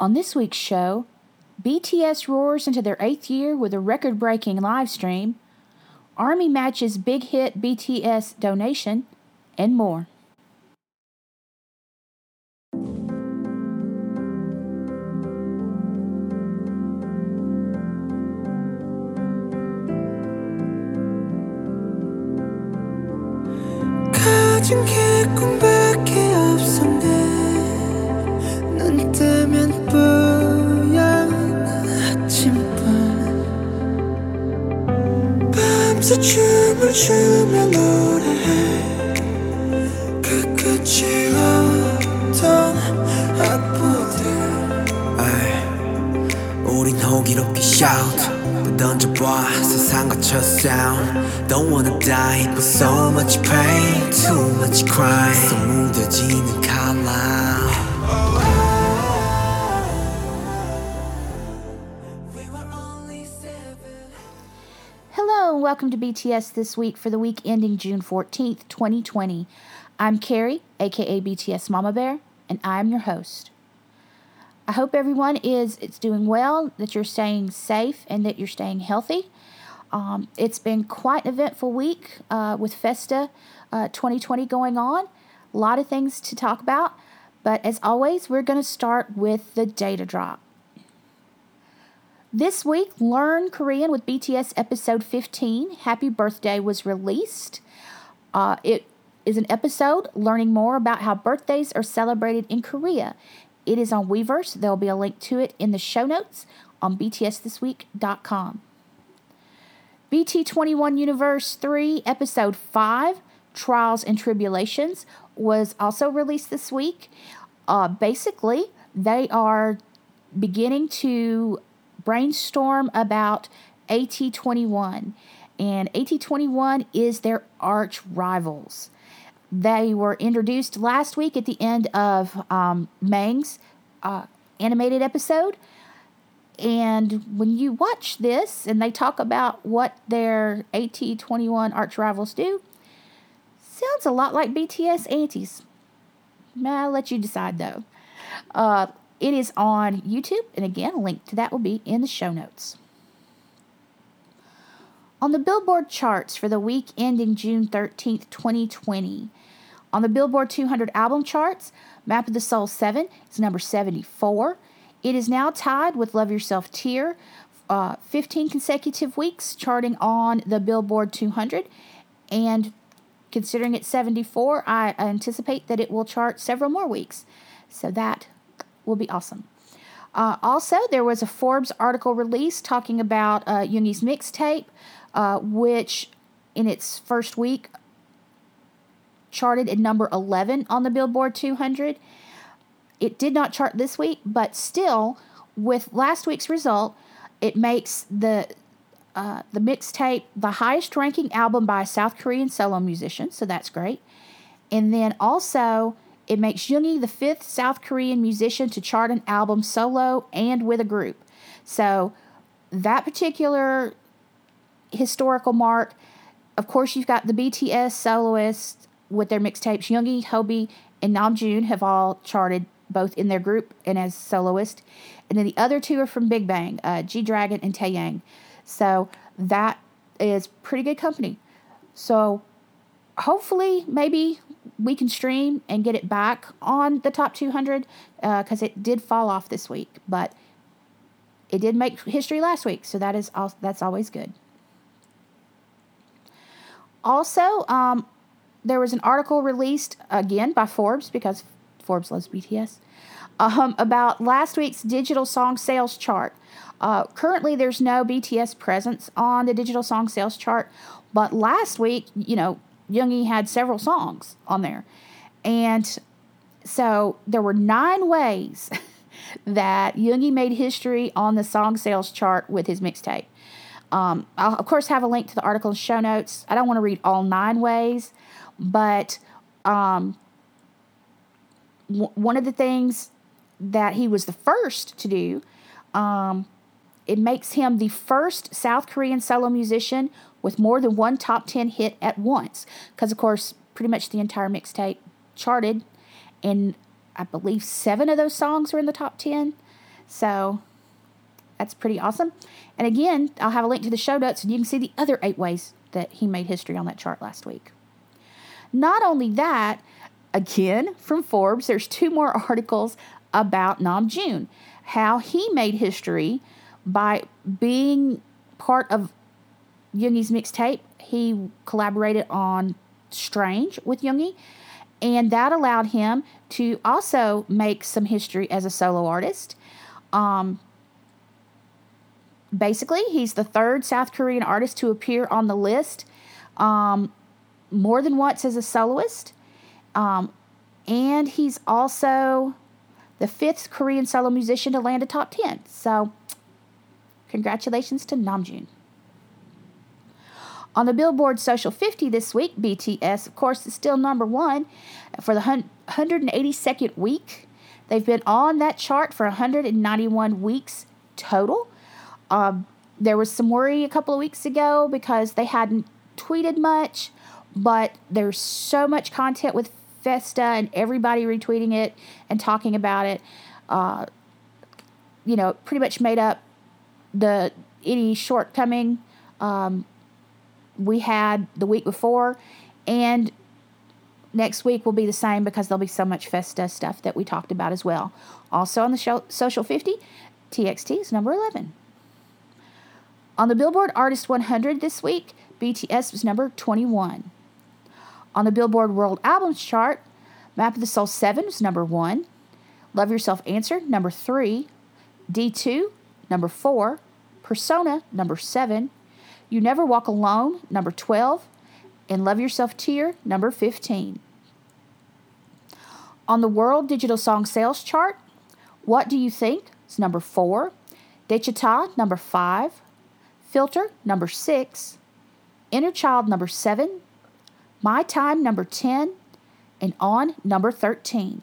On this week's show, BTS roars into their 8th year with a record-breaking live stream, ARMY matches big hit BTS donation, and more. 춤을 추며 노래해 그 끝이 없던 악보들 우린 호기롭게 shout 또 던져봐 세상과 첫 sound Don't wanna die but so much pain Too much crime 속 무뎌지는 칼라 Welcome to BTS This Week for the week ending June 14th, 2020. I'm Carrie, aka BTS Mama Bear, and I'm your host. I hope everyone is doing well, that you're staying safe, and that you're staying healthy. It's been quite an eventful week with Festa 2020 going on. A lot of things to talk about, but as always, we're going to start with the data drop. This week, Learn Korean with BTS episode 15, Happy Birthday, was released. It is an episode learning more about how birthdays are celebrated in Korea. It is on Weverse. There will be a link to it in the show notes on btsthisweek.com. BT21 Universe 3 episode 5, Trials and Tribulations, was also released this week. Basically, they are beginning to brainstorm about AT21, and AT21 is their arch rivals. They were introduced last week at the end of Mang's animated episode, and when you watch this and they talk about what their AT21 arch rivals do, sounds a lot like BTS antics. I'll let you decide though. It is on YouTube, and again, a link to that will be in the show notes. On the Billboard charts for the week ending June 13th, 2020, on the Billboard 200 album charts, Map of the Soul 7 is number 74. It is now tied with Love Yourself Tier, 15 consecutive weeks charting on the Billboard 200, and considering it's 74, I anticipate that it will chart several more weeks, so that will be awesome. Also, there was a Forbes article released talking about Yoongi's mixtape, which in its first week charted at number 11 on the Billboard 200. It did not chart this week, but still, with last week's result, it makes the mixtape the highest ranking album by a South Korean solo musician, so that's great. And then also, it makes Yoongi the 5th South Korean musician to chart an album solo and with a group. So that particular historical mark, of course, you've got the BTS soloists with their mixtapes. Yoongi, Hobi, and Namjoon have all charted both in their group and as soloist. And then the other two are from Big Bang, G-Dragon and Taehyung. So that is pretty good company. So hopefully, maybe we can stream and get it back on the top 200 because it did fall off this week, but it did make history last week, so that's always good. Also, there was an article released again by Forbes, because Forbes loves BTS, about last week's digital song sales chart. Currently, there's no BTS presence on the digital song sales chart, but last week, Yoongi had several songs on there. And so there were 9 ways that Yoongi made history on the song sales chart with his mixtape. I'll, of course, have a link to the article in the show notes. I don't want to read all 9 ways, but one of the things that he was the first to do, it makes him the first South Korean solo musician with more than one top 10 hit at once. Because, of course, pretty much the entire mixtape charted. And I believe 7 of those songs were in the top 10. So that's pretty awesome. And again, I'll have a link to the show notes and you can see the other 8 ways that he made history on that chart last week. Not only that, again, from Forbes, there's 2 more articles about Namjoon, how he made history by being part of Yoongi's mixtape. He collaborated on Strange with Yoongi, and that allowed him to also make some history as a solo artist. Basically, he's the 3rd South Korean artist to appear on the list more than once as a soloist. And he's also the 5th Korean solo musician to land a top 10. So, congratulations to Namjoon. On the Billboard Social 50 this week, BTS, of course, is still number 1 for the 182nd week. They've been on that chart for 191 weeks total. There was some worry a couple of weeks ago because they hadn't tweeted much, but there's so much content with Festa and everybody retweeting it and talking about it. It pretty much made up any shortcoming we had the week before, and next week will be the same because there'll be so much Festa stuff that we talked about as well. Also on the Social 50, TXT is number 11. On the Billboard Artist 100 this week, BTS was number 21. On the Billboard World Albums chart, Map of the Soul 7 was number 1. Love Yourself Answer, number 3. D2, number 4. Persona, number 7. You Never Walk Alone, number 12, and Love Yourself Tier, number 15. On the World Digital Song Sales Chart, What Do You Think is number 4, Dechita, number 5, Filter, number 6, Inner Child, number 7, My Time, number 10, and On, number 13.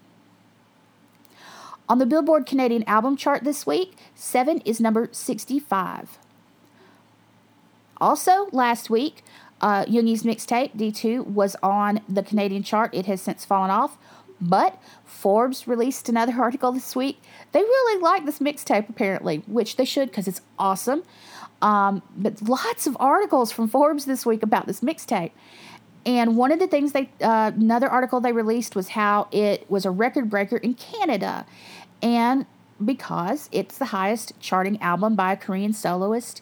On the Billboard Canadian Album Chart this week, 7 is number 65. Also, last week, Yoongi's mixtape, D2, was on the Canadian chart. It has since fallen off, but Forbes released another article this week. They really like this mixtape, apparently, which they should because it's awesome. But lots of articles from Forbes this week about this mixtape. And one of the things another article they released was how it was a record breaker in Canada. And because it's the highest charting album by a Korean soloist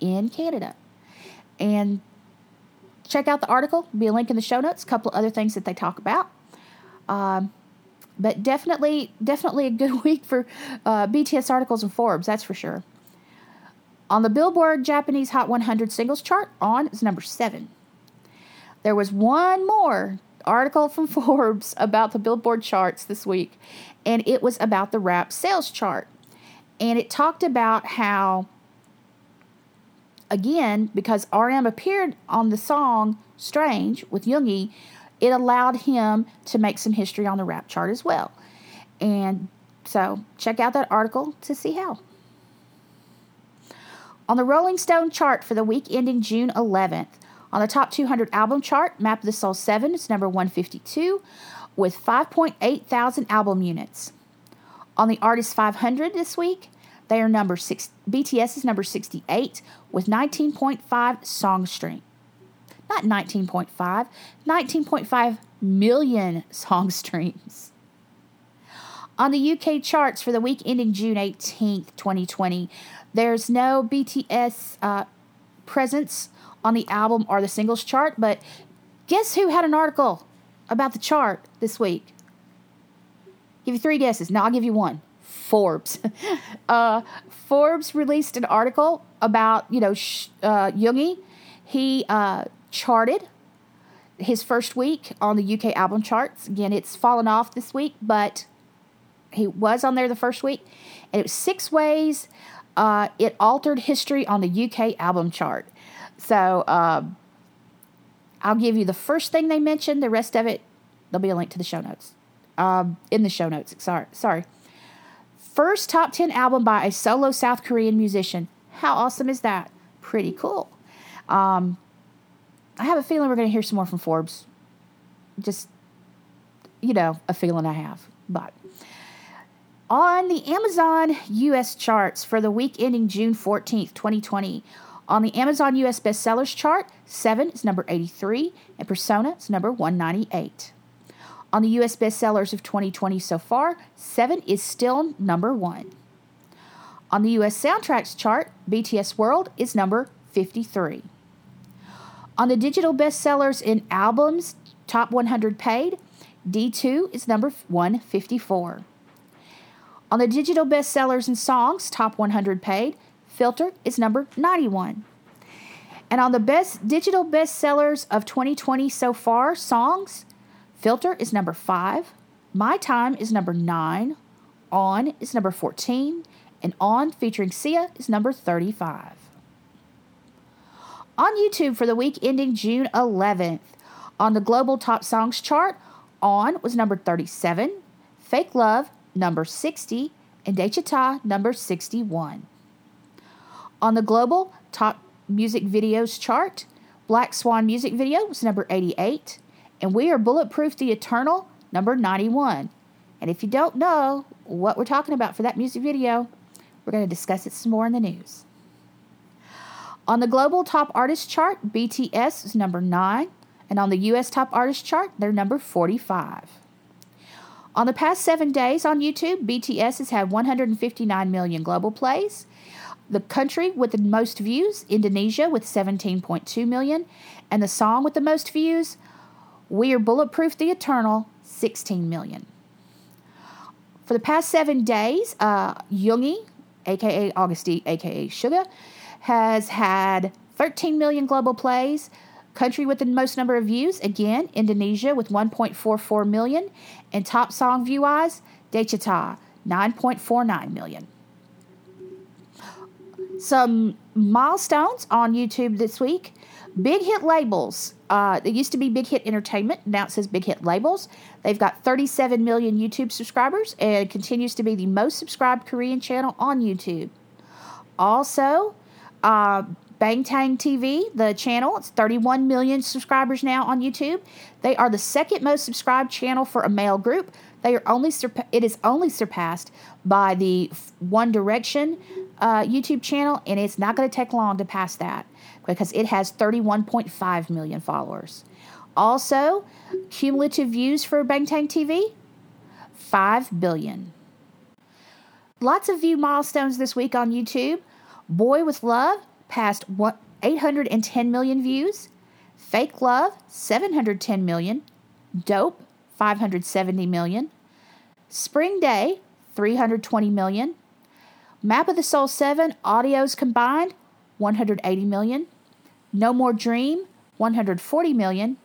in Canada. And check out the article. Be a link in the show notes. A couple other things that they talk about. But definitely a good week for BTS articles and Forbes. That's for sure. On the Billboard Japanese Hot 100 Singles Chart, On is number 7. There was one more article from Forbes about the Billboard charts this week. And it was about the rap sales chart. And it talked about how, again, because RM appeared on the song Strange with Yoongi, it allowed him to make some history on the rap chart as well. And so check out that article to see how. On the Rolling Stone chart for the week ending June 11th, on the top 200 album chart, Map of the Soul 7 is number 152 with 5.8 thousand album units. On the Artist 500 this week, they are number 6. BTS is number 68 with 19.5 song stream. Not 19.5, 19.5 million song streams. On the UK charts for the week ending June 18th, 2020, there's no BTS presence on the album or the singles chart, but guess who had an article about the chart this week? Give you 3 guesses. No, I'll give you one. Forbes. Forbes released an article about, Yoongi. He charted his first week on the UK album charts. Again, it's fallen off this week, but he was on there the first week. And it was 6 ways it altered history on the UK album chart. So I'll give you the first thing they mentioned. The rest of it, there'll be a link to the show notes. In the show notes. Sorry. First top 10 album by a solo South Korean musician. How awesome is that? Pretty cool. I have a feeling we're going to hear some more from Forbes. Just, a feeling I have. But On the Amazon US charts for the week ending June 14th, 2020, on the Amazon US bestsellers chart, 7 is number 83 and Persona is number 198. On the US bestsellers of 2020 so far, 7 is still number 1. On the US soundtracks chart, BTS World is number 53. On the digital bestsellers in albums, top 100 paid, D2 is number 154. On the digital bestsellers and songs, top 100 paid, Filter is number 91. And on the best digital bestsellers of 2020 so far, songs, Filter is number 5, My Time is number 9, On is number 14, and On featuring Sia is number 35. On YouTube for the week ending June 11th, on the global top songs chart, On was number 37, Fake Love number 60, and Dechita number 61. On the global top music videos chart, Black Swan music video was number 88, and We Are Bulletproof the Eternal number 91. And if you don't know what we're talking about for that music video, we're going to discuss it some more in the news. On the global top artist chart, BTS is number 9, and on the US top artist chart, they're number 45. On the past 7 days on YouTube, BTS has had 159 million global plays. The country with the most views, Indonesia, with 17.2 million. And the song with the most views, We Are Bulletproof the Eternal, 16 million. For the past 7 days, Yoongi, a.k.a. Augusty, a.k.a. Suga, has had 13 million global plays. Country with the most number of views, again, Indonesia with 1.44 million. And top song view-wise, Dechita, 9.49 million. Some milestones on YouTube this week. Big Hit Labels. It used to be Big Hit Entertainment. Now it says Big Hit Labels. They've got 37 million YouTube subscribers and continues to be the most subscribed Korean channel on YouTube. Also, Bangtan TV, the channel, it's 31 million subscribers now on YouTube. They are the second most subscribed channel for a male group. They are it is only surpassed by the One Direction YouTube channel, and it's not going to take long to pass that because it has 31.5 million followers. Also, cumulative views for Bangtan TV, 5 billion. Lots of view milestones this week on YouTube. Boy With Love passed 810 million views, Fake Love, 710 million, Dope, 570 million, Spring Day, 320 million, Map of the Soul 7, audios combined, 180 million, No More Dream, 140 million,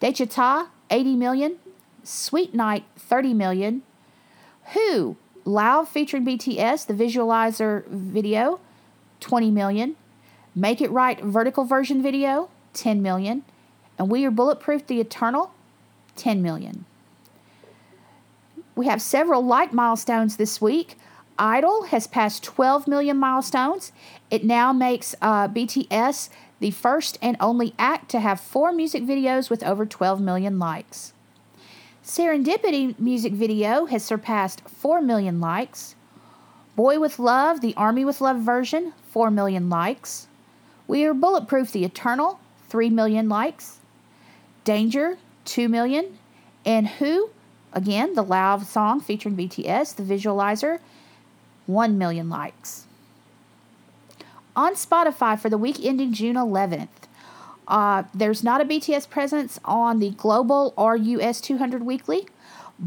Dechita, 80 million, Sweet Night, 30 million, Who, Loud featuring BTS, the visualizer video, 20 million, Make It Right vertical version video, 10 million. And We Are Bulletproof the Eternal, 10 million. We have several like milestones this week. Idol has passed 12 million milestones. It now makes BTS the first and only act to have 4 music videos with over 12 million likes. Serendipity music video has surpassed 4 million likes. Boy With Love, the ARMY With Love version, 4 million likes. We Are Bulletproof the Eternal, 3 million likes. Danger, 2 million. And Who, again, the loud song featuring BTS, the visualizer, 1 million likes. On Spotify for the week ending June 11th, there's not a BTS presence on the global or US 200 weekly,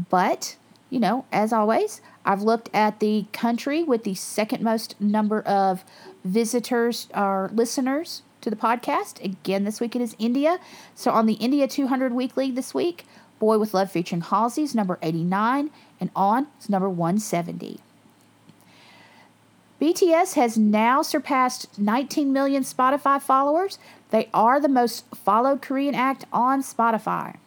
but, you know, as always, I've looked at the country with the second most number of visitors or listeners to the podcast. Again, this week it is India. So on the India 200 weekly this week, Boy With Love featuring Halsey is number 89 and On is number 170. BTS has now surpassed 19 million Spotify followers. They are the most followed Korean act on Spotify.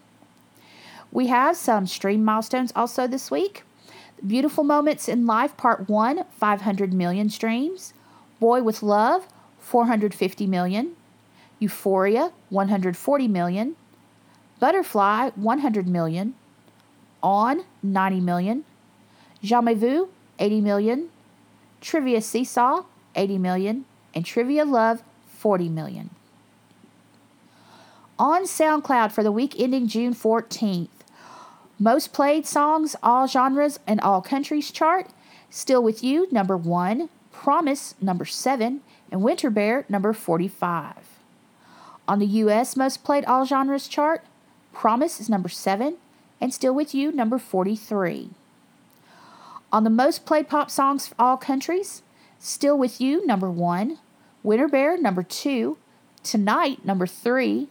We have some stream milestones also this week. Beautiful Moments in Life Part 1, 500 million streams. Boy With Love, 450 million. Euphoria, 140 million. Butterfly, 100 million. On, 90 million. Jamais Vu, 80 million, Trivia Seesaw, 80 million, and Trivia Love, 40 million. On SoundCloud for the week ending June 14th, most played songs, all genres and all countries chart, Still With You, number 1, Promise, number 7, and Winter Bear, number 45. On the U.S. most played all genres chart, Promise is number 7, and Still With You, number 43. On the most played pop songs for all countries, Still With You, number 1, Winter Bear, number 2, Tonight, number 3,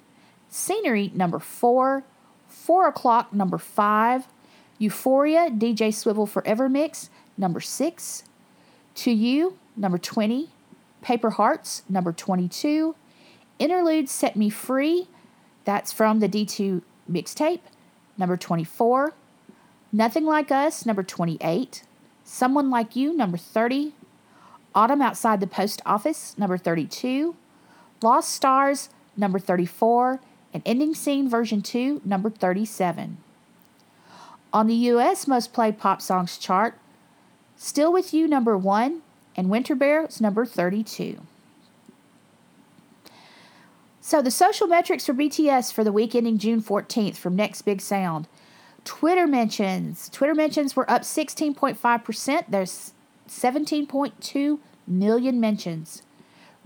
Scenery, number 4, 4 O'Clock, number 5, Euphoria, DJ Swivel Forever Mix, number 6, To You, number 20, Paper Hearts, number 22, Interlude, Set Me Free, that's from the D2 mixtape, number 24, Nothing Like Us, number 28, Someone Like You, number 30, Autumn Outside the Post Office, number 32, Lost Stars, number 34, and Ending Scene version 2, number 37. On the U.S. most played pop songs chart, Still With You, number 1, and Winter Bear is number 32. So the social metrics for BTS for the week ending June 14th from Next Big Sound. Twitter mentions. Twitter mentions were up 16.5%. There's 17.2 million mentions.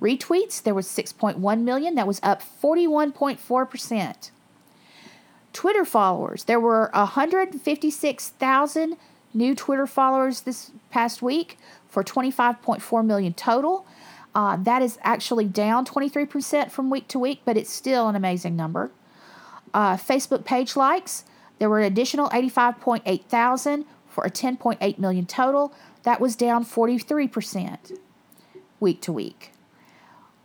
Retweets, there was 6.1 million. That was up 41.4%. Twitter followers. There were 156,000 new Twitter followers this past week for 25.4 million total. That is actually down 23% from week to week, but it's still an amazing number. Facebook page likes, there were an additional 85.8 thousand for a 10.8 million total. That was down 43% week to week.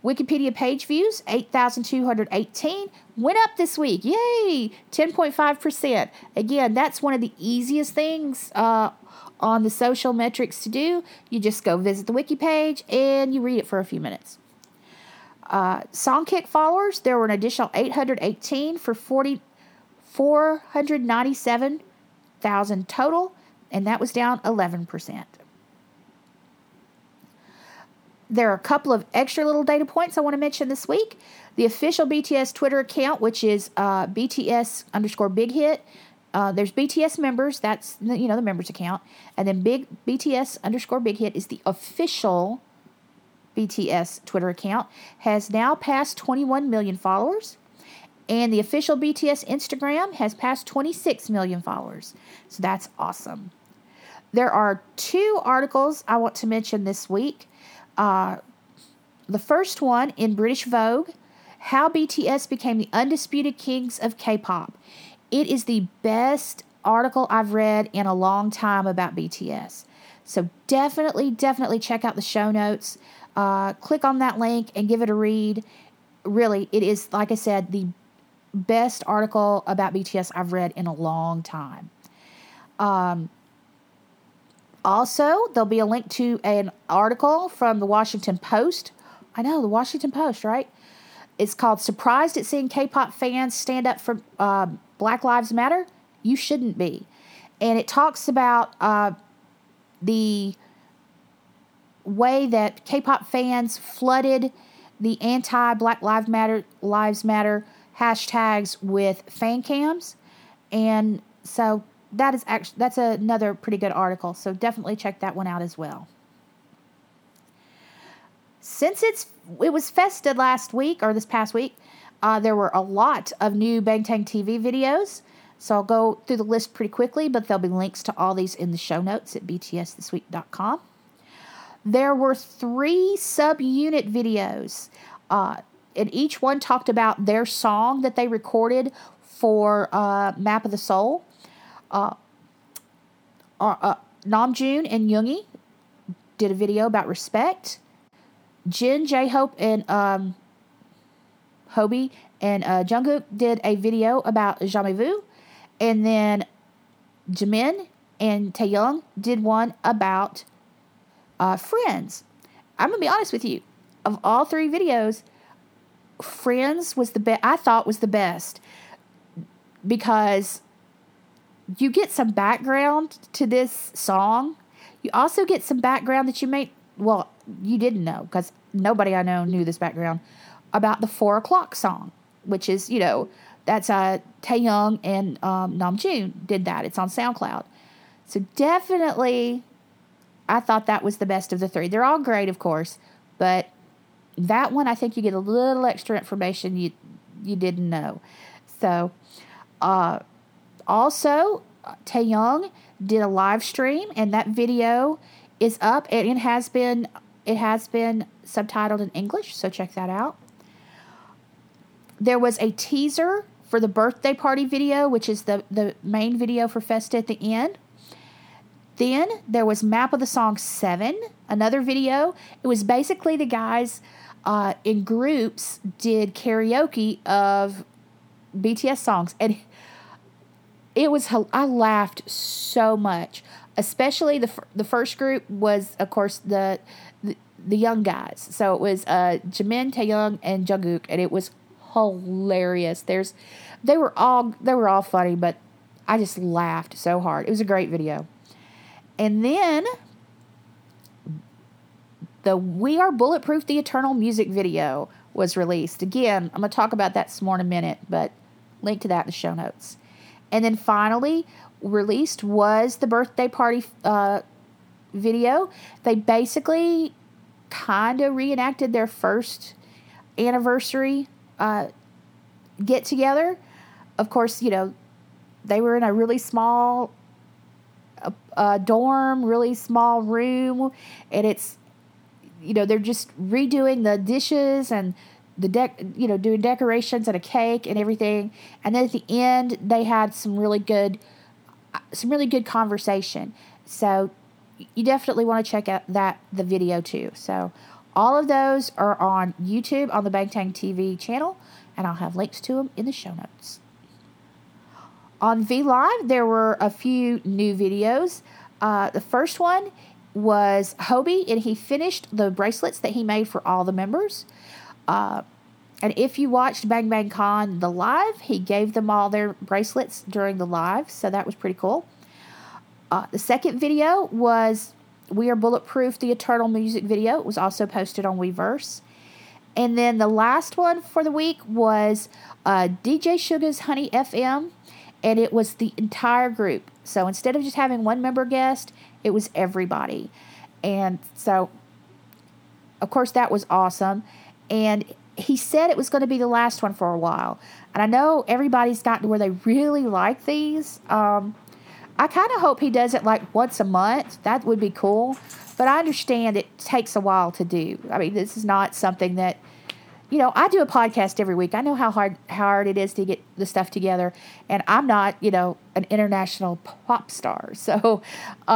Wikipedia page views, 8,218, went up this week. Yay! 10.5%. Again, that's one of the easiest things on the social metrics to do. You just go visit the wiki page and you read it for a few minutes. Songkick followers, there were an additional 818 for 497,000 total, and that was down 11%. There are a couple of extra little data points I want to mention this week. The official BTS Twitter account, which is BTS_BigHit. There's BTS members, that's, you know, the members account. And then BTS_BigHit is the official BTS Twitter account. Has now passed 21 million followers. And the official BTS Instagram has passed 26 million followers. So that's awesome. There are two articles I want to mention this week. The first one in British Vogue, How BTS Became the Undisputed Kings of K-Pop. It is the best article I've read in a long time about BTS. So definitely check out the show notes. Click on that link and give it a read. Really, it is, like I said, the best article about BTS I've read in a long time. Also, there'll be a link to an article from the Washington Post. I know, the Washington Post, right? It's called Surprised at Seeing K-Pop Fans Stand Up for Black Lives Matter? You Shouldn't Be. And it talks about the way that K-pop fans flooded the anti-Black Lives Matter hashtags with fan cams. And so that's another pretty good article, so definitely check that one out as well. Since it was Festa last week, or this past week, there were a lot of new Bangtan TV videos, so I'll go through the list pretty quickly, but there'll be links to all these in the show notes at btsthisweek.com. There were 3 sub-unit videos, and each one talked about their song that they recorded for Map of the Soul. Namjoon and Yoongi did a video about respect. Jin, J-Hope, and Hobi and Jungkook did a video about Jamais Vu. And then Jimin and Taehyung did one about Friends. I'm going to be honest with you. Of all 3 videos, Friends was the best. Because you get some background to this song. You also get some background that you may, well, you didn't know, because nobody I know knew this background, about the 4 o'clock song, which is, you know, that's Taehyung and Namjoon did that. It's on SoundCloud. So definitely, I thought that was the best of the three. They're all great, of course, but that one, I think you get a little extra information you didn't know. So, also, Taehyung did a live stream, and that video is up, and it has been subtitled in English, so check that out. There was a teaser for the birthday party video, which is the main video for Festa at the end. Then there was Map of the Soul 7, another video. It was basically the guys in groups did karaoke of BTS songs, and I laughed so much. Especially the first group was, of course, the young guys. So it was Jimin, Taehyung, and Jungkook, and it was hilarious. They were all funny, but I just laughed so hard. It was a great video. And then the We Are Bulletproof, The Eternal music video was released. Again, I'm going to talk about that some more in a minute, but link to that in the show notes. And then finally released was the birthday party video. They basically kind of reenacted their first anniversary get-together. Of course, you know, they were in a really small dorm, really small room, and it's, you know, they're just redoing the dishes and doing decorations and a cake and everything. And then at the end, they had some really good conversation. So you definitely want to check out the video too. So all of those are on YouTube on the Bangtan TV channel, and I'll have links to them in the show notes. On V Live, there were a few new videos. The first one was Hobi, and he finished the bracelets that he made for all the members. And if you watched Bang Bang Con, the live, he gave them all their bracelets during the live. So that was pretty cool. The second video was We Are Bulletproof, The Eternal music video. It was also posted on Weverse. And then the last one for the week was DJ Suga's Honey FM. And it was the entire group. So instead of just having one member guest, it was everybody. And so, of course, that was awesome. And he said it was going to be the last one for a while. And I know everybody's gotten to where they really like these. I kind of hope he does it like once a month. That would be cool. But I understand it takes a while to do. I mean, this is not something that, you know, I do a podcast every week. I know how hard it is to get the stuff together. And I'm not, you know, an international pop star. So, but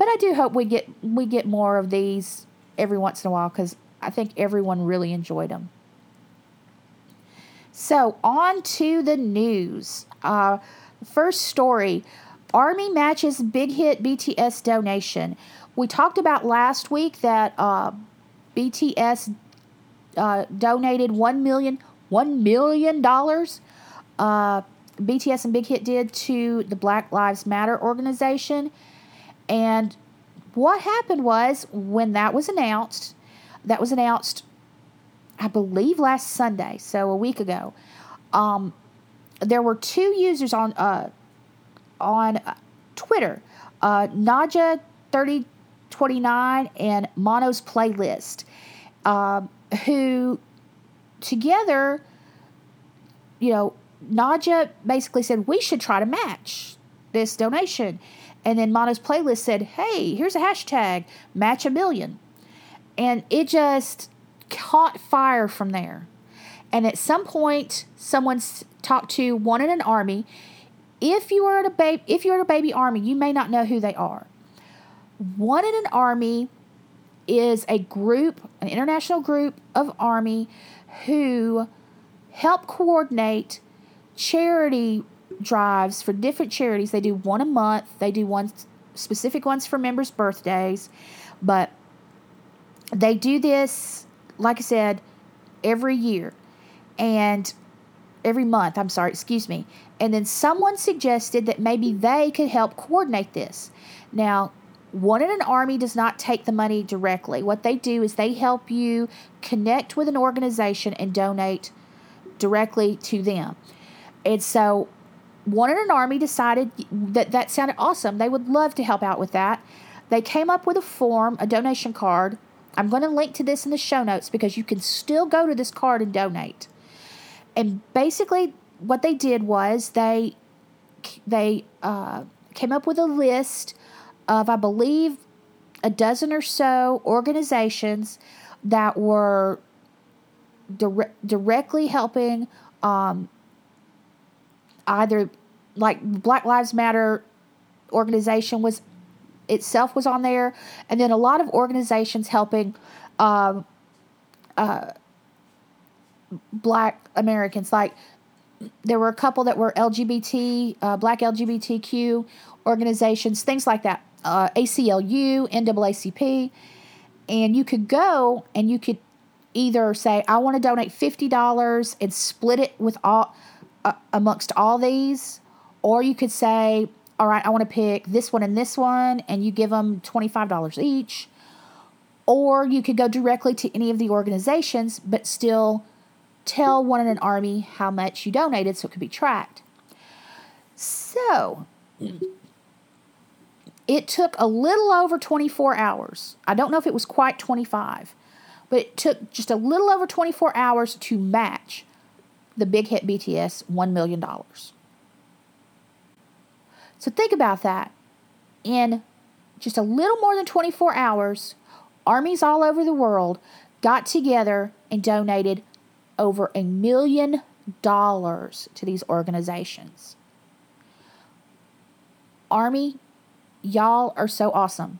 I do hope we get more of these every once in a while, because I think everyone really enjoyed them. So, on to the news. First story, ARMY matches big hit BTS donation. We talked about last week that BTS donated $1 million. BTS and Big Hit did to the Black Lives Matter organization. And what happened was, when that was announced... That was announced, I believe, last Sunday, so a week ago. There were two users on Twitter, Naja3029 and Mono's Playlist, who together, you know, Naja basically said, we should try to match this donation. And then Mono's Playlist said, hey, here's a hashtag, match a million. And it just caught fire from there. And at some point, someone's talked to one in an ARMY. If you're in a baby ARMY, you may not know who they are. One in an ARMY is a group, an international group of ARMY who help coordinate charity drives for different charities. They do one a month. They do one specific ones for members' birthdays, but they do this, like I said, every year and every month. I'm sorry, excuse me. And then someone suggested that maybe they could help coordinate this. Now, One in an ARMY does not take the money directly. What they do is they help you connect with an organization and donate directly to them. And so One in an ARMY decided that that sounded awesome. They would love to help out with that. They came up with a form, a donation card. I'm going to link to this in the show notes because you can still go to this card and donate. And basically what they did was they came up with a list of, I believe, a dozen or so organizations that were directly helping either, like, Black Lives Matter organization was on there, and then a lot of organizations helping Black Americans. Like, there were a couple that were LGBT, Black LGBTQ organizations, things like that. ACLU, NAACP, and you could go and you could either say, I want to donate $50 and split it with all amongst all these, or you could say, all right, I want to pick this one, and you give them $25 each, or you could go directly to any of the organizations, but still tell One in an ARMY how much you donated so it could be tracked. So it took a little over 24 hours. I don't know if it was quite 25, but it took just a little over 24 hours to match the big hit BTS $1 million. So think about that. In just a little more than 24 hours, ARMYs all over the world got together and donated over $1 million to these organizations. ARMY, y'all are so awesome.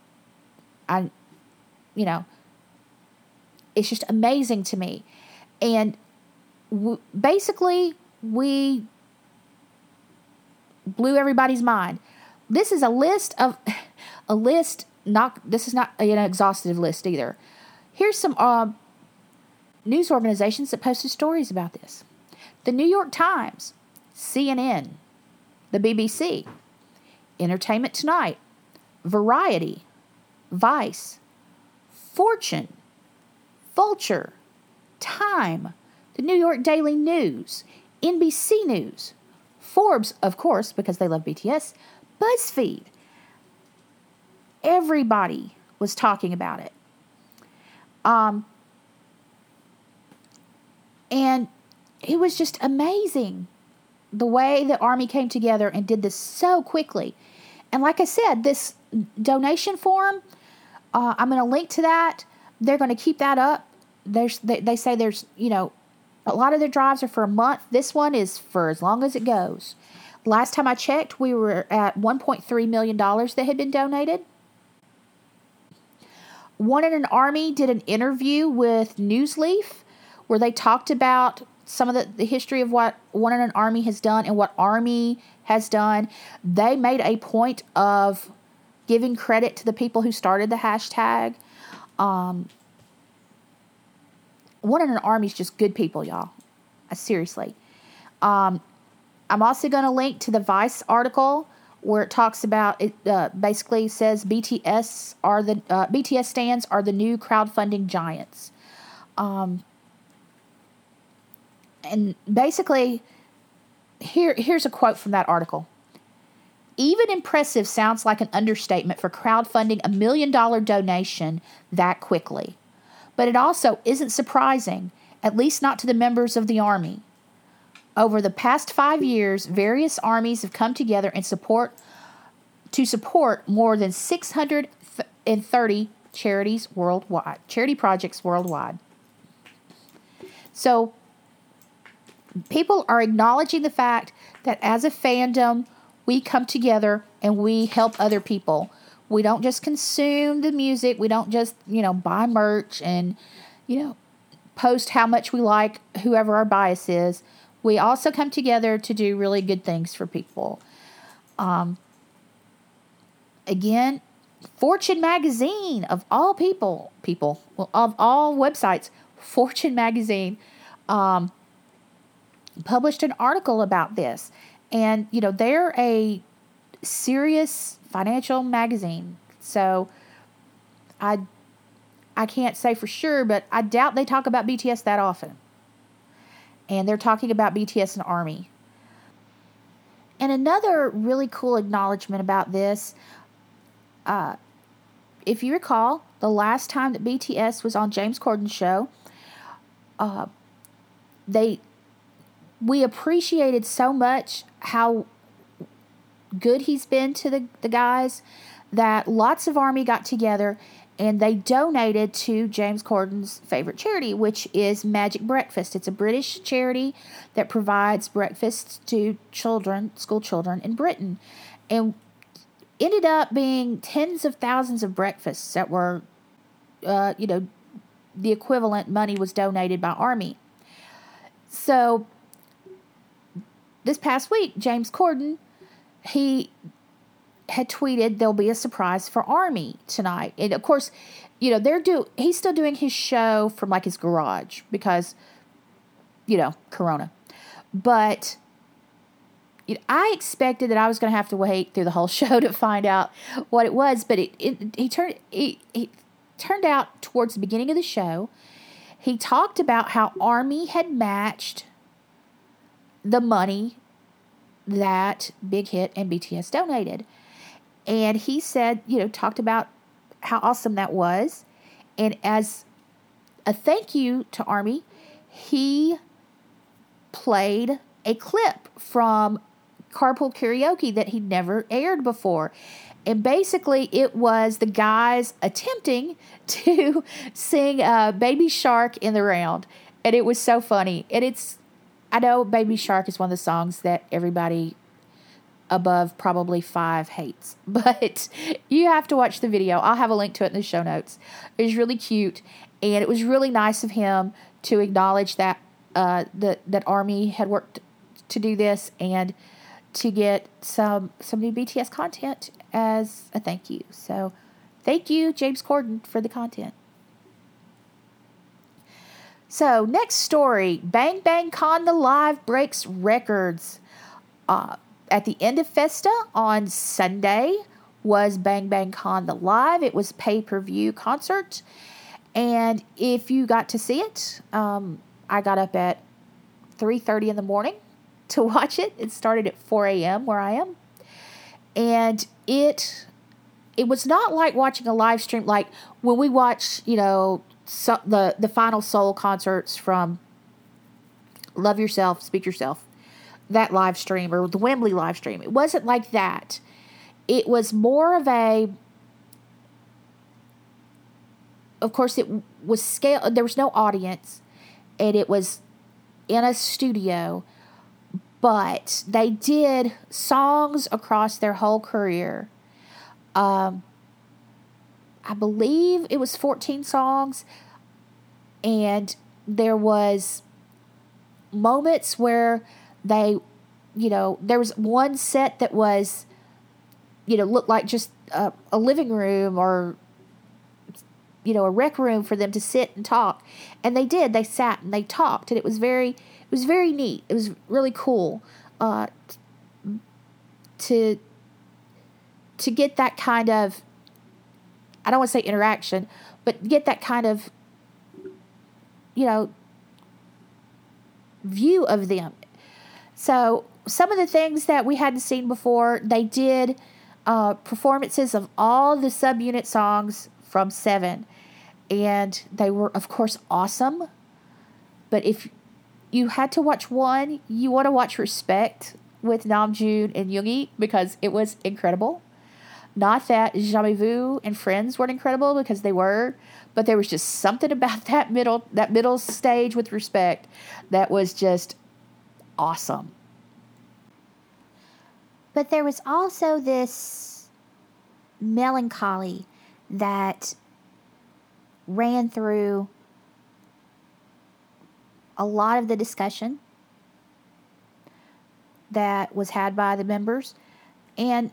It's just amazing to me. And basically, we blew everybody's mind. This is a list. This is not an exhaustive list either. Here's some news organizations that posted stories about this: the New York Times, CNN, the BBC, Entertainment Tonight, Variety, Vice, Fortune, Vulture, Time, the New York Daily News, NBC News, Forbes, of course, because they love BTS, BuzzFeed. Everybody was talking about it. And it was just amazing the way the ARMY came together and did this so quickly. And like I said, this donation form, I'm going to link to that. They're going to keep that up. They say there's, a lot of their drives are for a month. This one is for as long as it goes. Last time I checked, we were at $1.3 million that had been donated. One in an ARMY did an interview with Newsleaf where they talked about some of the history of what One in an ARMY has done and what ARMY has done. They made a point of giving credit to the people who started the hashtag. One in an ARMY is just good people, y'all. Seriously. I'm also going to link to the Vice article where it talks about, it basically says BTS stands are the new crowdfunding giants. And basically, here's a quote from that article. Even impressive sounds like an understatement for crowdfunding $1 million donation that quickly. But it also isn't surprising, at least not to the members of the ARMY. Over the past 5 years, various ARMYs have come together in support more than 630 charity projects worldwide. So people are acknowledging the fact that as a fandom, we come together and we help other people. We don't just consume the music. We don't just, buy merch and, post how much we like whoever our bias is. We also come together to do really good things for people. Again, Fortune Magazine, of all of all websites, Fortune Magazine published an article about this. And, they're a serious financial magazine. So I can't say for sure, but I doubt they talk about BTS that often. And they're talking about BTS and ARMY. And another really cool acknowledgement about this, if you recall, the last time that BTS was on James Corden's show, we appreciated so much how good he's been to the guys that lots of ARMY got together and they donated to James Corden's favorite charity, which is Magic Breakfast. It's a British charity that provides breakfasts to children, school children in Britain. And ended up being tens of thousands of breakfasts that were, the equivalent money was donated by ARMY. So this past week, James Corden, he had tweeted there'll be a surprise for ARMY tonight. And of course, he's still doing his show from his garage because, Corona. But I expected that I was going to have to wait through the whole show to find out what it was, but it turned out towards the beginning of the show, he talked about how ARMY had matched the money that Big Hit and BTS donated. And he said, talked about how awesome that was. And as a thank you to ARMY, he played a clip from Carpool Karaoke that he'd never aired before. And basically it was the guys attempting to sing Baby Shark in the Round. And it was so funny. And I know Baby Shark is one of the songs that everybody above probably 5 hates. But you have to watch the video. I'll have a link to it in the show notes. It was really cute. And it was really nice of him to acknowledge that that ARMY had worked to do this and to get some new BTS content as a thank you. So thank you, James Corden, for the content. So next story, Bang Bang Con the Live breaks records. At the end of Festa on Sunday was Bang Bang Con the Live. It was pay-per-view concert. And if you got to see it, I got up at 3:30 in the morning to watch it. It started at 4 a.m. where I am. And it was not like watching a live stream, like when we watch, so the Final Soul concerts from Love Yourself, Speak Yourself, that live stream, or the Wembley live stream. It wasn't like that. It was more of of course it was scale, there was no audience, and it was in a studio. But they did songs across their whole career. I believe it was 14 songs. And there was moments where they, there was one set that was, looked like just a living room or, a rec room for them to sit and talk. And they did. They sat and they talked. And it was very neat. It was really cool to get that kind of, I don't want to say interaction, but get that kind of, view of them. So some of the things that we hadn't seen before, they did performances of all the subunit songs from 7. And they were, of course, awesome. But if you had to watch one, you want to watch Respect with Namjoon and Yoongi because it was incredible. Not that Jamais Vu and Friends weren't incredible, because they were, but there was just something about that middle stage with Respect that was just awesome. But there was also this melancholy that ran through a lot of the discussion that was had by the members. And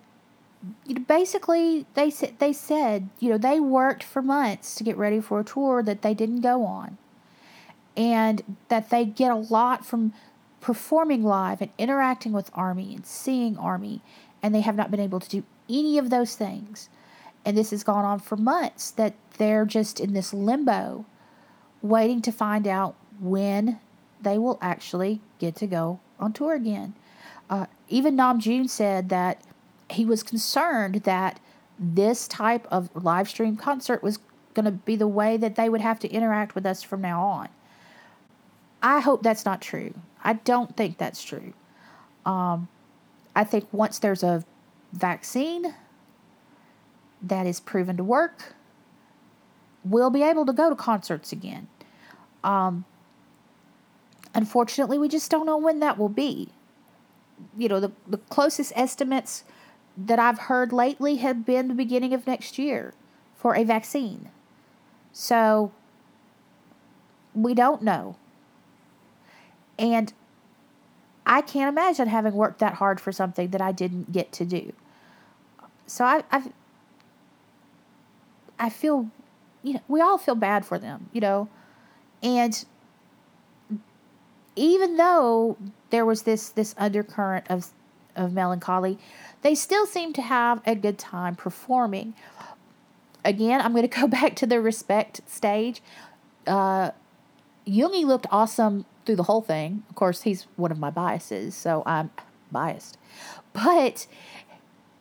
basically they said, they worked for months to get ready for a tour that they didn't go on, and that they get a lot from performing live and interacting with ARMY and seeing ARMY, and they have not been able to do any of those things. and this has gone on for months, that they're just in this limbo waiting to find out when they will actually get to go on tour again. Even Namjoon said that he was concerned that this type of live stream concert was going to be the way that they would have to interact with us from now on. I hope that's not true. I don't think that's true. I think once there's a vaccine that is proven to work, we'll be able to go to concerts again. Unfortunately, we just don't know when that will be. You know, the closest estimates that I've heard lately have been the beginning of next year for a vaccine. So, we don't know. And I can't imagine having worked that hard for something that I didn't get to do. So, I feel, you know, we all feel bad for them, you know. And even though there was this undercurrent of melancholy, they still seem to have a good time performing. Again, I'm going to go back to the respect stage. Yoongi looked awesome through the whole thing. Of course, he's one of my biases, so I'm biased. But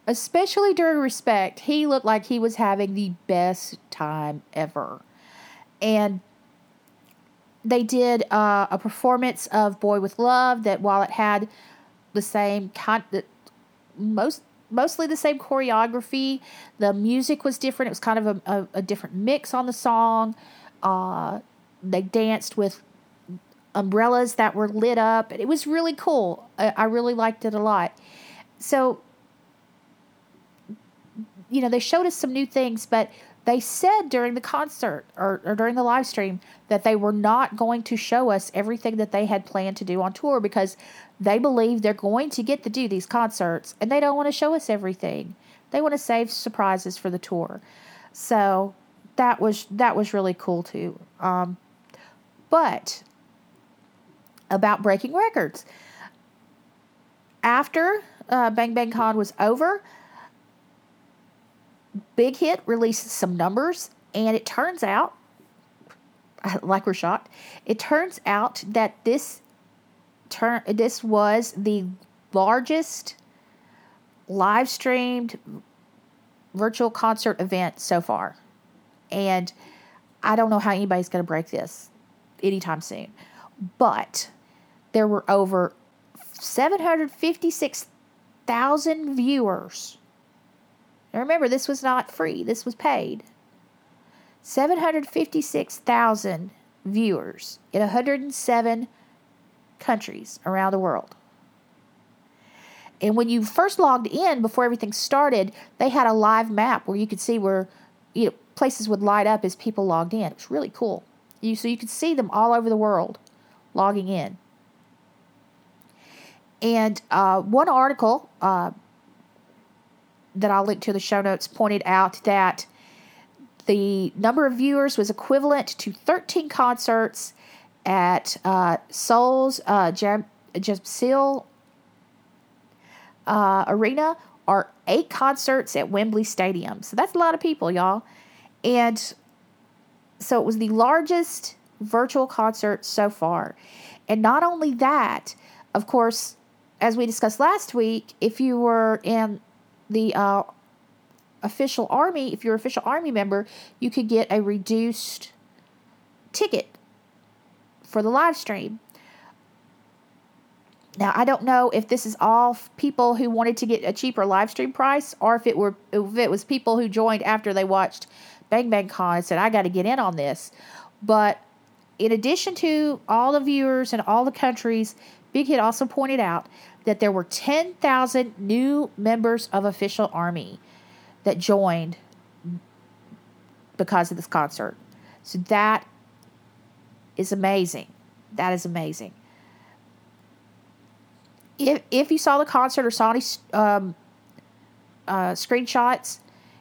especially during respect, he looked like he was having the best time ever. And they did a performance of Boy With Love that, while it had the same mostly the same choreography, the music was different. It was kind of a different mix on the song. They danced with umbrellas that were lit up, and it was really cool. I really liked it a lot. So, you know, they showed us some new things, but they said during the concert or during the live stream that they were not going to show us everything that they had planned to do on tour because they believe they're going to get to do these concerts and they don't want to show us everything. They want to save surprises for the tour. So that was really cool too. But about breaking records. After Bang Bang Con was over, Big Hit releases some numbers, and it turns out, like we're shocked, it turns out that this was the largest live-streamed virtual concert event so far. And I don't know how anybody's going to break this anytime soon. But there were over 756,000 viewers. Now remember, this was not free. This was paid. 756,000 viewers in 107 countries around the world. And when you first logged in, before everything started, they had a live map where you could see where, you know, places would light up as people logged in. It was really cool. So you could see them all over the world logging in. And one article that I'll link to the show notes pointed out that the number of viewers was equivalent to 13 concerts at Seoul's Jamsil Arena or 8 concerts at Wembley Stadium. So that's a lot of people, y'all. And so it was the largest virtual concert so far. And not only that, of course, as we discussed last week, if you were in the official ARMY, if you're an official ARMY member, you could get a reduced ticket for the live stream. Now, I don't know if this is all people who wanted to get a cheaper live stream price, or if it was people who joined after they watched Bang Bang Con and said, I got to get in on this. But in addition to all the viewers and all the countries, Big Hit also pointed out that there were 10,000 new members of official ARMY that joined because of this concert. So that is amazing. That is amazing. If you saw the concert or saw any screenshots,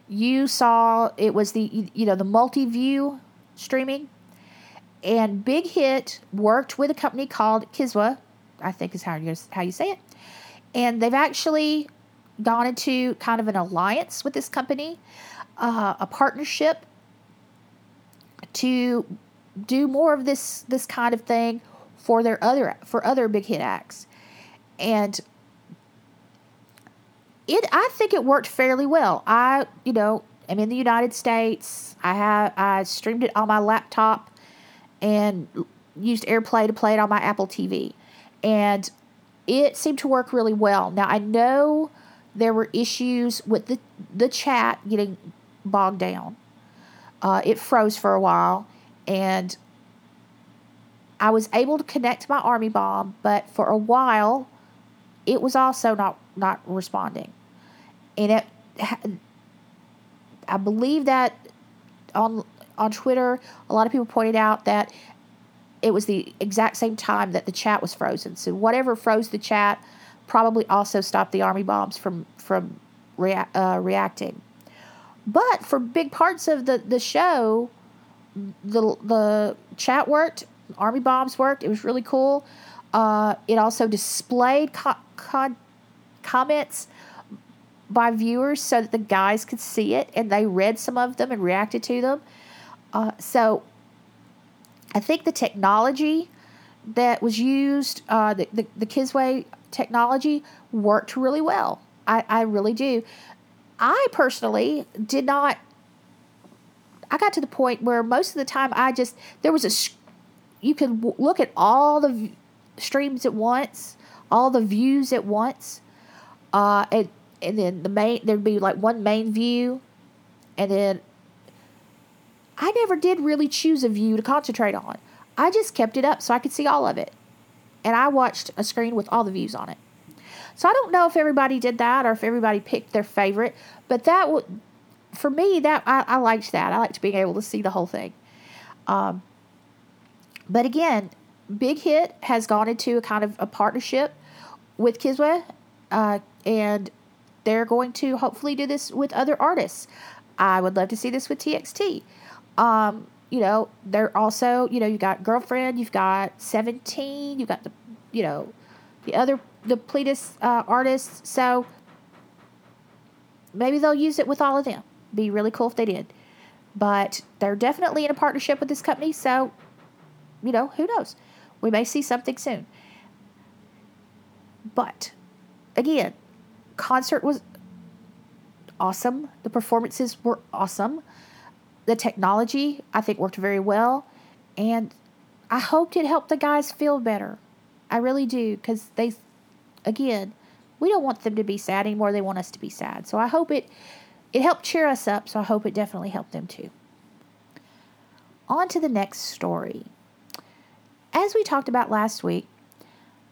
you saw it was the multi-view streaming. And Big Hit worked with a company called Kiswa, I think is how you say it. And they've actually gone into kind of an alliance with this company, a partnership to do more of this kind of thing for their other big hit acts. And I think it worked fairly well. I'm in the United States. I streamed it on my laptop and used AirPlay to play it on my Apple TV. And it seemed to work really well. Now, I know there were issues with the chat getting bogged down. It froze for a while, and I was able to connect my ARMY bomb, but for a while, it was also not responding. And I believe that on Twitter, a lot of people pointed out that it was the exact same time that the chat was frozen. So whatever froze the chat probably also stopped the ARMY bombs from reacting. But for big parts of the show, the chat worked, ARMY bombs worked. It was really cool. It also displayed comments by viewers so that the guys could see it, and they read some of them and reacted to them. So I think the technology that was used, the Kisway technology, worked really well. I really do. I personally did not. I got to the point where most of the time you could look at all the streams at once, all the views at once, and then there'd be like one main view, and then I never did really choose a view to concentrate on. I just kept it up so I could see all of it. And I watched a screen with all the views on it. So I don't know if everybody did that or if everybody picked their favorite. But for me, I liked that. I liked being able to see the whole thing. But again, Big Hit has gone into a kind of a partnership with Kisway. And they're going to hopefully do this with other artists. I would love to see this with TXT. They're also, you got Girlfriend, you've got 17, you've got the Pletus artists. So maybe they'll use it with all of them. Be really cool if they did. But they're definitely in a partnership with this company. So, who knows? We may see something soon. But again, concert was awesome. The performances were awesome. The technology, I think, worked very well, and I hoped it helped the guys feel better. I really do, because we don't want them to be sad anymore. They want us to be sad. So I hope it helped cheer us up, so I hope it definitely helped them too. On to the next story. As we talked about last week,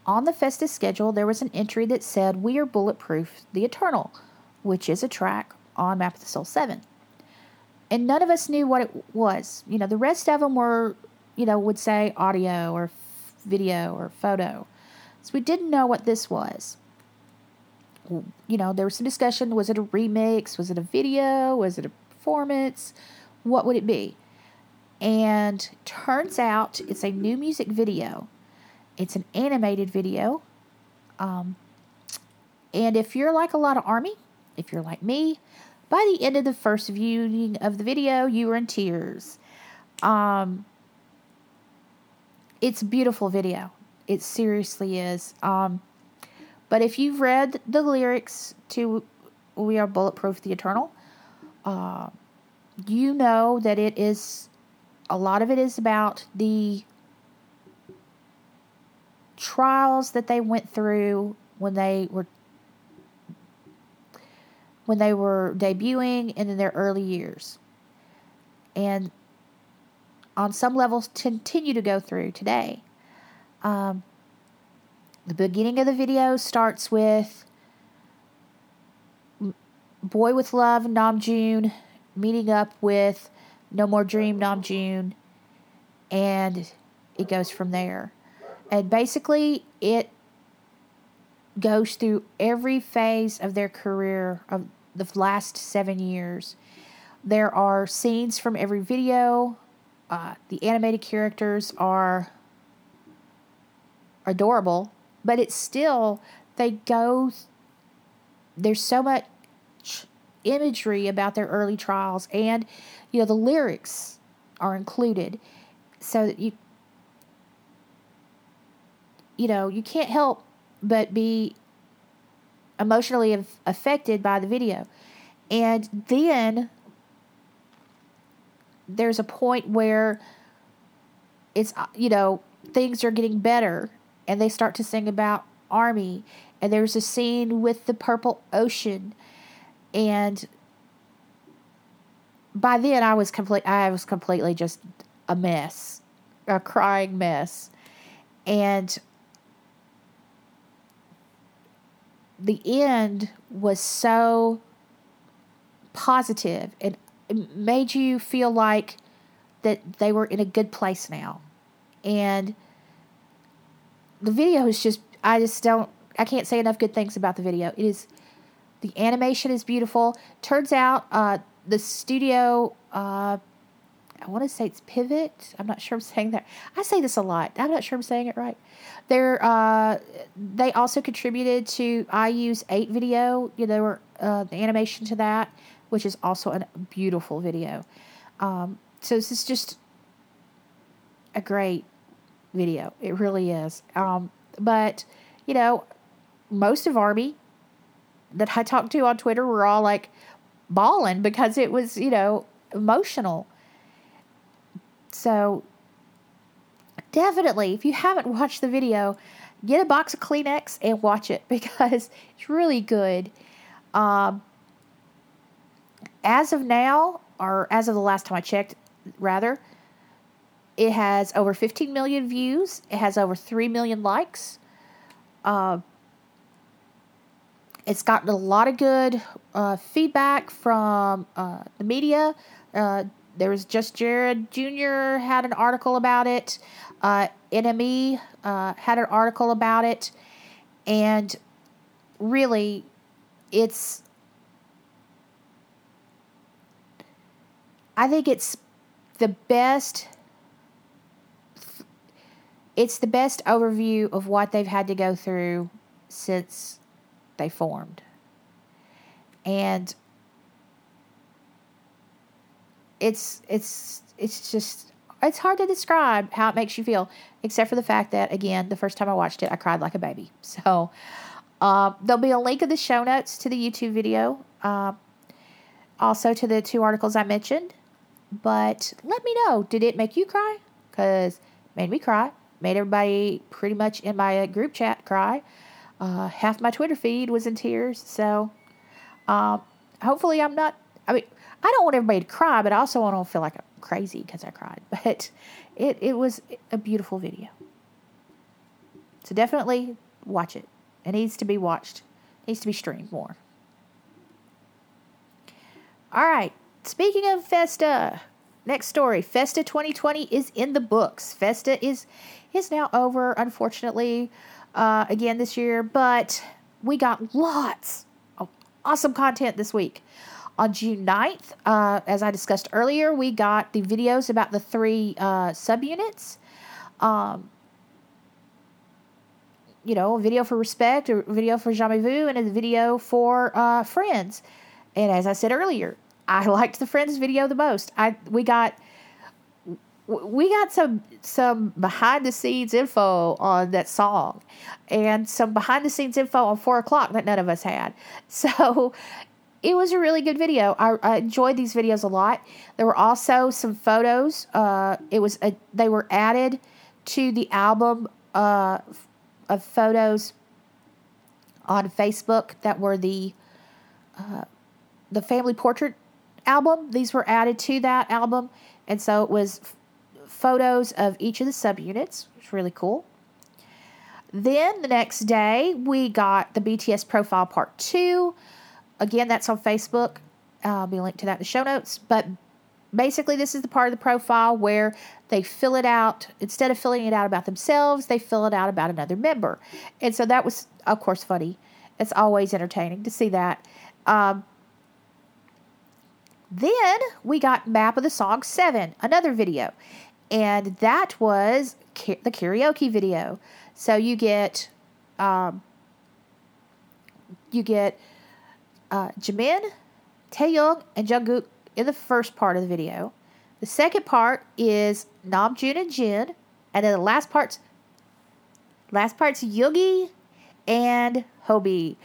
on the Festus schedule, there was an entry that said, "We are Bulletproof the Eternal," which is a track on Map of the Soul 7. And none of us knew what it was. The rest of them were, would say audio or video or photo. So we didn't know what this was. There was some discussion. Was it a remix? Was it a video? Was it a performance? What would it be? And turns out it's a new music video. It's an animated video. And if you're like a lot of ARMY, if you're like me, by the end of the first viewing of the video, you were in tears. It's a beautiful video. It seriously is. But if you've read the lyrics to "We Are Bulletproof the Eternal," you know that it is, a lot of it is about the trials that they went through when they were debuting and in their early years, and on some levels continue to go through today. The beginning of the video starts with Boy With Love Namjoon meeting up with No More Dream Namjoon, and it goes from there. And basically it goes through every phase of their career of the last 7 years. There are scenes from every video. The animated characters are adorable, but it's still, they go there's so much imagery about their early trials, and you know the lyrics are included, so that you can't help but be emotionally affected by the video. And then there's a point where it's, things are getting better, and they start to sing about ARMY, and there's a scene with the purple ocean, and by then I was completely just a mess, a crying mess. And the end was so positive, and it made you feel like that they were in a good place now. And the video is just, I can't say enough good things about the video. The animation is beautiful. Turns out the studio, I want to say it's Pivot. I'm not sure I'm saying that. I say this a lot. I'm not sure I'm saying it right. They also contributed to IU's 8 video. They were the animation to that, which is also a beautiful video. So this is just a great video. It really is. But, most of ARMY that I talked to on Twitter were all like bawling because it was, emotional. So definitely, if you haven't watched the video, get a box of Kleenex and watch it, because it's really good. As of now, or as of the last time I checked, rather, it has over 15 million views. It has over 3 million likes. It's gotten a lot of good feedback from the media. There was Just Jared Jr. had an article about it. NME had an article about it. And really, I think it's the best. It's the best overview of what they've had to go through since they formed. And it's hard to describe how it makes you feel, except for the fact that, again, the first time I watched it, I cried like a baby. So there'll be a link in the show notes to the YouTube video, also to the 2 articles I mentioned. But let me know, did it make you cry? Because it made me cry. Made everybody pretty much in my group chat cry. Half my Twitter feed was in tears. So hopefully I'm not... I don't want everybody to cry, but I also don't feel like I'm crazy because I cried. But it was a beautiful video. So definitely watch it. It needs to be watched. It needs to be streamed more. All right. Speaking of Festa, next story. Festa 2020 is in the books. Festa is now over, unfortunately, again this year. But we got lots of awesome content this week. On June 9th, as I discussed earlier, we got the videos about the 3 subunits. A video for Respect, a video for Jamais Vu, and a video for Friends. And as I said earlier, I liked the Friends video the most. We got some behind the scenes info on that song, and some behind the scenes info on 4 o'clock that none of us had. So. It was a really good video. I enjoyed these videos a lot. There were also some photos. They were added to the album of photos on Facebook that were the family portrait album. These were added to that album, and so it was photos of each of the subunits, which was really cool. Then the next day, we got the BTS profile part 2. Again, that's on Facebook. I'll be linked to that in the show notes. But basically, this is the part of the profile where they fill it out. Instead of filling it out about themselves, they fill it out about another member. And so that was, of course, funny. It's always entertaining to see that. Then we got Map of the Soul 7, another video. And that was the karaoke video. So you get Jimin, Taehyung, and Jungkook in the first part of the video. The second part is Namjoon and Jin, and then the last part's Yoongi and Hobi,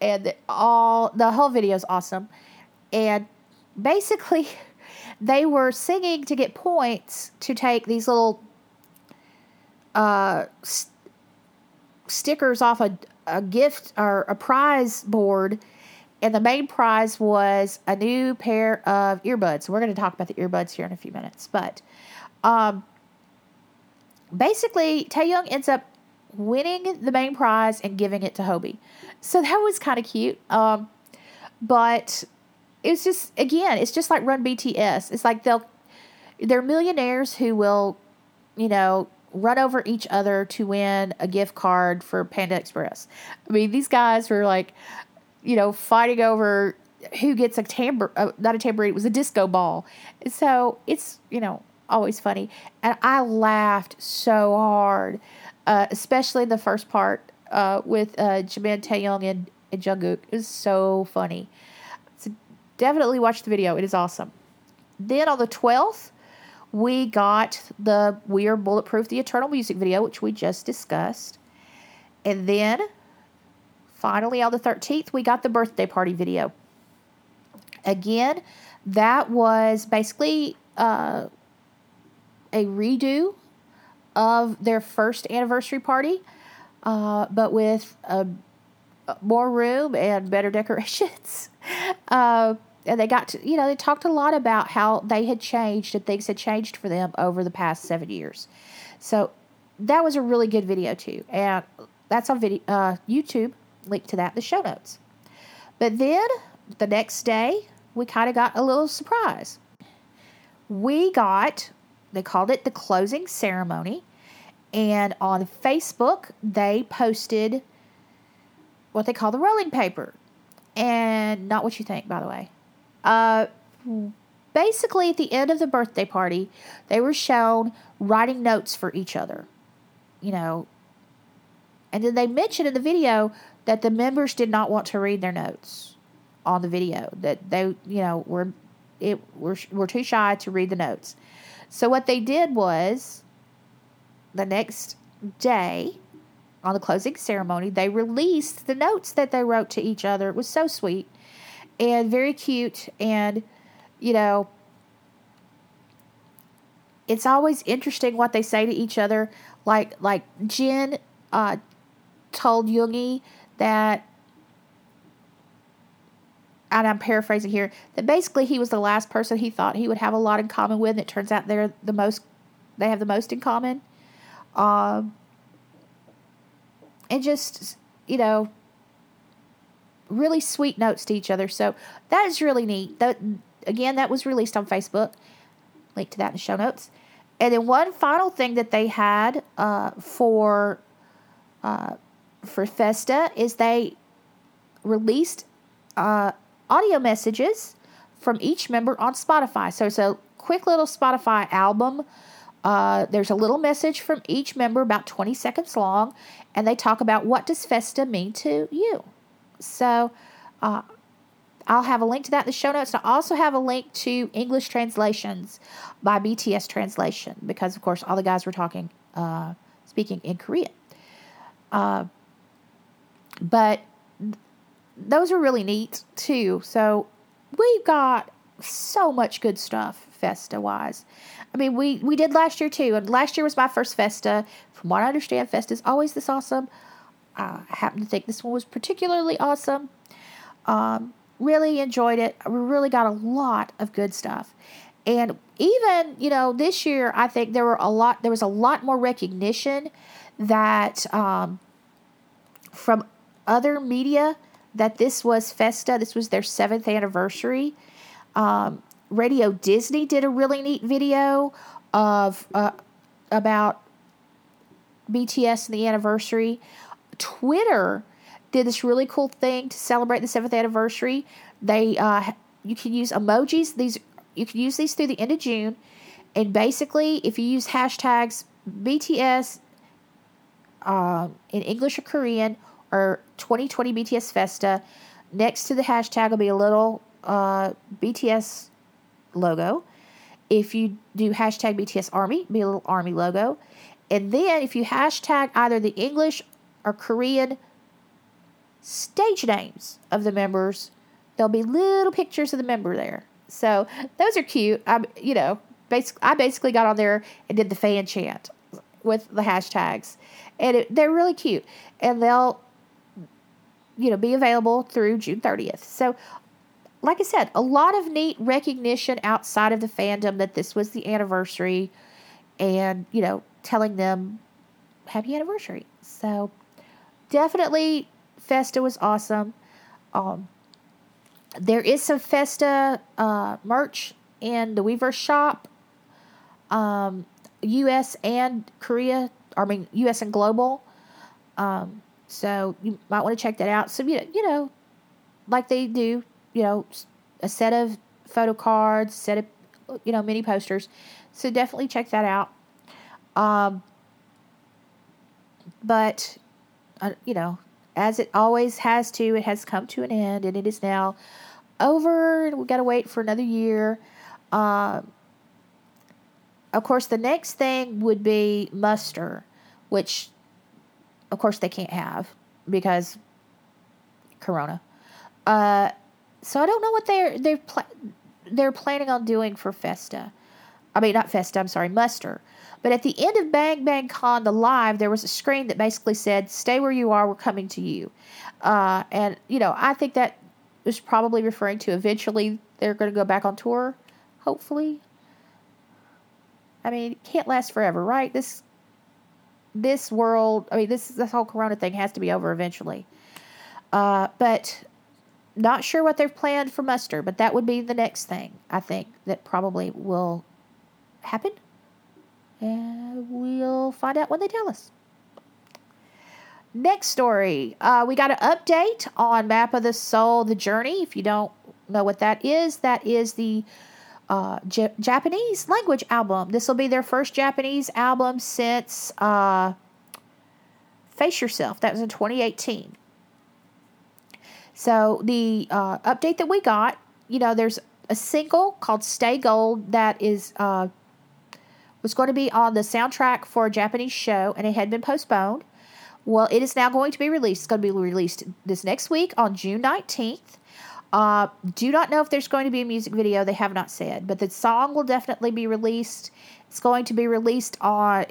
and the whole video is awesome. And basically, they were singing to get points to take these little stickers off a gift or a prize board, and the main prize was a new pair of earbuds. We're going to talk about the earbuds here in a few minutes, but basically, Taehyung ends up winning the main prize and giving it to Hobi. So that was kind of cute, but it's just, again, it's just like Run BTS. It's like they're millionaires who will, run over each other to win a gift card for Panda Express. I mean, these guys were like, fighting over who gets it was a disco ball. So it's, always funny. And I laughed so hard, especially the first part with Jimin, Taehyung, and Jungkook. It was so funny. So definitely watch the video. It is awesome. Then on the 12th, we got the We Are Bulletproof, the Eternal music video, which we just discussed. And then, finally, on the 13th, we got the birthday party video. Again, that was basically a redo of their first anniversary party, but with more room and better decorations. And they got to, they talked a lot about how they had changed and things had changed for them over the past 7 years. So that was a really good video too. And that's on video, YouTube. Link to that in the show notes. But then the next day, we kind of got a little surprise. We got, they called it the closing ceremony. And on Facebook, they posted what they call the rolling paper. And not what you think, by the way. Basically, at the end of the birthday party, they were shown writing notes for each other. And then they mentioned in the video that the members did not want to read their notes on the video. That they, were too shy to read the notes. So what they did was, the next day, on the closing ceremony, they released the notes that they wrote to each other. It was so sweet and very cute. And, it's always interesting what they say to each other. Like Jin told Yoongi that, and I'm paraphrasing here, that basically he was the last person he thought he would have a lot in common with. And it turns out they have the most in common. And just, really sweet notes to each other. So that is really neat. That was released on Facebook. Link to that in the show notes. And then one final thing that they had for Festa is they released audio messages from each member on Spotify. So it's a quick little Spotify album. There's a little message from each member, about 20 seconds long, and they talk about what does Festa mean to you. So I'll have a link to that in the show notes. I also have a link to English translations by BTS Translation because, of course, all the guys were speaking in Korean. But those are really neat too. So we've got so much good stuff Festa-wise. I mean, we did last year too, and last year was my first Festa. From what I understand, Festa is always this awesome. I happen to think this one was particularly awesome. Really enjoyed it. We really got a lot of good stuff. And even, this year, I think there was a lot more recognition that from other media that this was Festa. This was their 7th anniversary. Radio Disney did a really neat video of about BTS and the anniversary. Twitter did this really cool thing to celebrate the 7th anniversary. They you can use emojis. You can use these through the end of June. And basically, if you use hashtags BTS in English or Korean, or 2020 BTS Festa, Next to the hashtag will be a little BTS logo. If you do hashtag BTS ARMY, it'll be a little ARMY logo. And then if you hashtag either the English or Korean stage names of the members, there'll be little pictures of the member there. So those are cute. I basically got on there and did the fan chant with the hashtags. And they're really cute. And they'll, be available through June 30th. So, like I said, a lot of neat recognition outside of the fandom that this was the anniversary and, telling them happy anniversary. So, definitely Festa was awesome. There is some Festa merch in the Weverse shop. U.S. and global. So you might want to check that out. So, like they do, a set of photo cards, set of, mini posters. So definitely check that out. But, as it always has to, it has come to an end, and it is now over. We've got to wait for another year. Of course, the next thing would be muster, which, of course, they can't have because Corona. So I don't know what they're planning on doing for Festa. Muster. But at the end of Bang Bang Con, the live, there was a screen that basically said, "Stay where you are, we're coming to you." I think that was probably referring to eventually they're going to go back on tour, hopefully. It can't last forever, right? This world, this whole Corona thing has to be over eventually. But not sure what they've planned for muster, but that would be the next thing, I think, that probably will happen. And we'll find out when they tell us. Next story. We got an update on Map of the Soul, The Journey. If you don't know what that is the Japanese language album. This will be their first Japanese album since Face Yourself. That was in 2018. So the update that we got, there's a single called Stay Gold that is was going to be on the soundtrack for a Japanese show, and it had been postponed. Well, it is now going to be released. It's going to be released this next week on June 19th. Do not know if there's going to be a music video. They have not said, but the song will definitely be released. It's going to be released on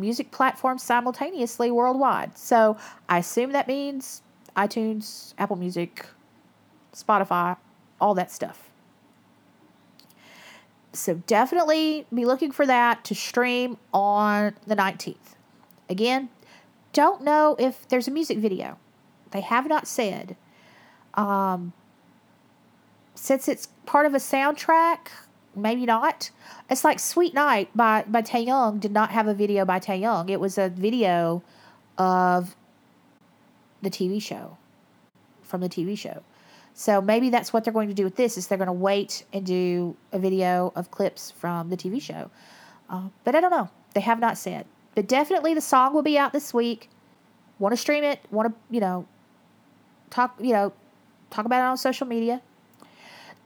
music platforms simultaneously worldwide. So I assume that means iTunes, Apple Music, Spotify, all that stuff. So definitely be looking for that to stream on the 19th. Again, don't know if there's a music video. They have not said. Since it's part of a soundtrack, maybe not. It's like Sweet Night by Taehyung did not have a video by Taehyung. It was a video of the TV show, from the TV show. So maybe that's what they're going to do with this, is they're going to wait and do a video of clips from the TV show. But I don't know. They have not said. But definitely the song will be out this week. Want to stream it. Want to, talk about it on social media.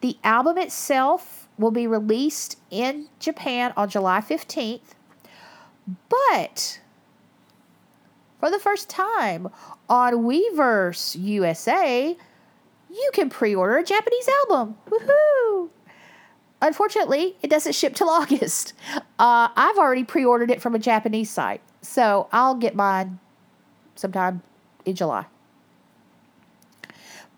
The album itself will be released in Japan on July 15th. But for the first time on Weverse USA, you can pre-order a Japanese album. Woohoo! Unfortunately, it doesn't ship till August. I've already pre-ordered it from a Japanese site, so I'll get mine sometime in July.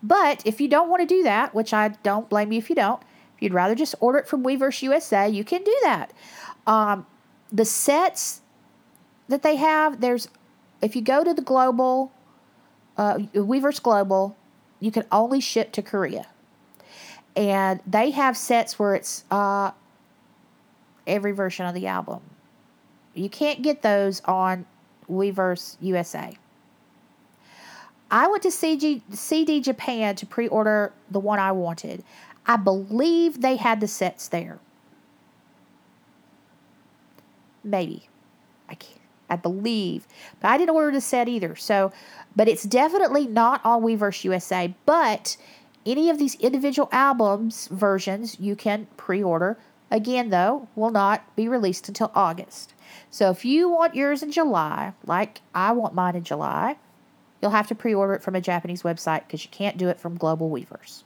But if you don't want to do that, which I don't blame you if you don't, if you'd rather just order it from Weverse USA, you can do that. The sets that they have, if you go to the global, Weverse Global, you can only ship to Korea. And they have sets where it's every version of the album. You can't get those on Weverse USA. I went to CD Japan to pre-order the one I wanted. I believe they had the sets there. Maybe. I can't. I believe. But I didn't order the set either. So, but it's definitely not on Weverse USA. But any of these individual albums versions you can pre-order. Again, though, will not be released until August. So if you want yours in July, like I want mine in July, you'll have to pre-order it from a Japanese website because you can't do it from global Weverse.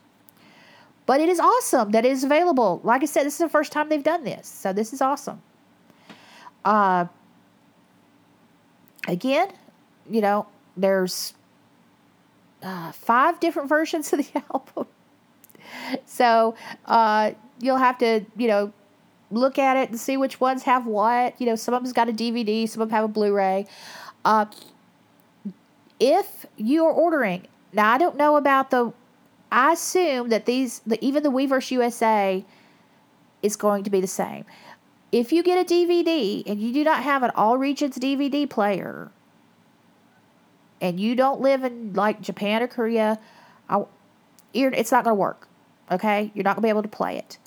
But it is awesome that it is available. Like I said, this is the first time they've done this. So this is awesome. Again, you know, there's 5 different versions of the album. So you'll have to, you know, look at it and see which ones have what. You know, some of them's got a DVD. Some of them have a Blu-ray. If you are ordering, now I don't know about the, I assume that even the Weverse USA is going to be the same. If you get a DVD and you do not have an All Regions DVD player and you don't live in like Japan or Korea, it's not going to work. Okay? You're not going to be able to play it.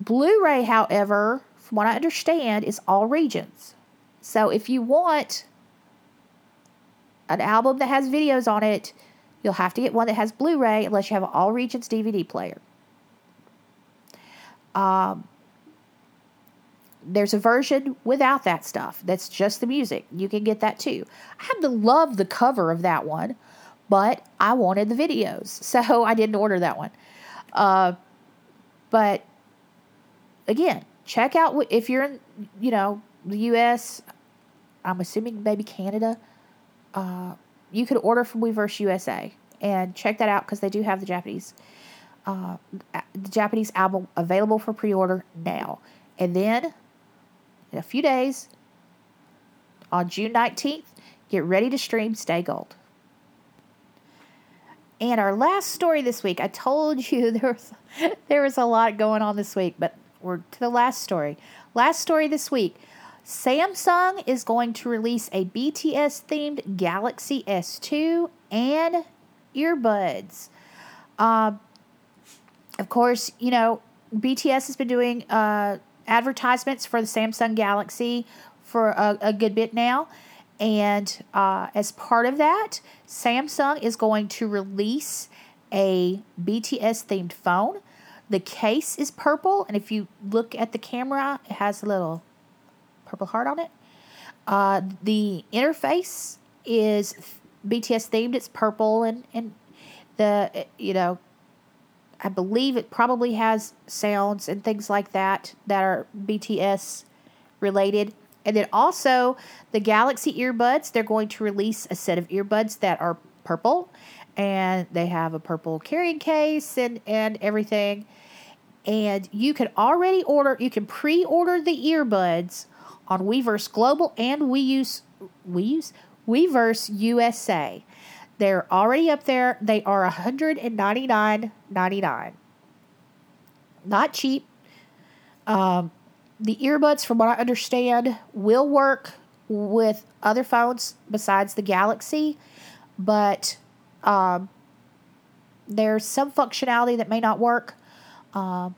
Blu-ray, however, from what I understand, is All Regions. So if you want an album that has videos on it, you'll have to get one that has Blu-ray unless you have an All Regions DVD player. There's a version without that stuff. That's just the music. You can get that too. I happen to love the cover of that one, but I wanted the videos, so I didn't order that one. But again, check out if you're in, you know, the U.S. I'm assuming maybe Canada. You could order from Weverse USA and check that out because they do have the Japanese album available for pre-order now. And then, in a few days, on June 19th, get ready to stream Stay Gold. And our last story this week, I told you there was a lot going on this week, but we're to the last story. Last story this week. Samsung is going to release a BTS-themed Galaxy S2 and earbuds. Of course, you know, BTS has been doing advertisements for the Samsung Galaxy for a good bit now. And as part of that, Samsung is going to release a BTS-themed phone. The case is purple, and if you look at the camera, it has a little purple heart on it. The interface is BTS themed. It's purple and the, you know, I believe it probably has sounds and things like that that are BTS related. And then also the Galaxy earbuds, they're going to release a set of earbuds that are purple and they have a purple carrying case and everything. And you can already order, you can pre-order the earbuds on Weverse Global and Weverse USA. They're already up there. They are $199.99. Not cheap. The earbuds, from what I understand, will work with other phones besides the Galaxy. But there's some functionality that may not work. But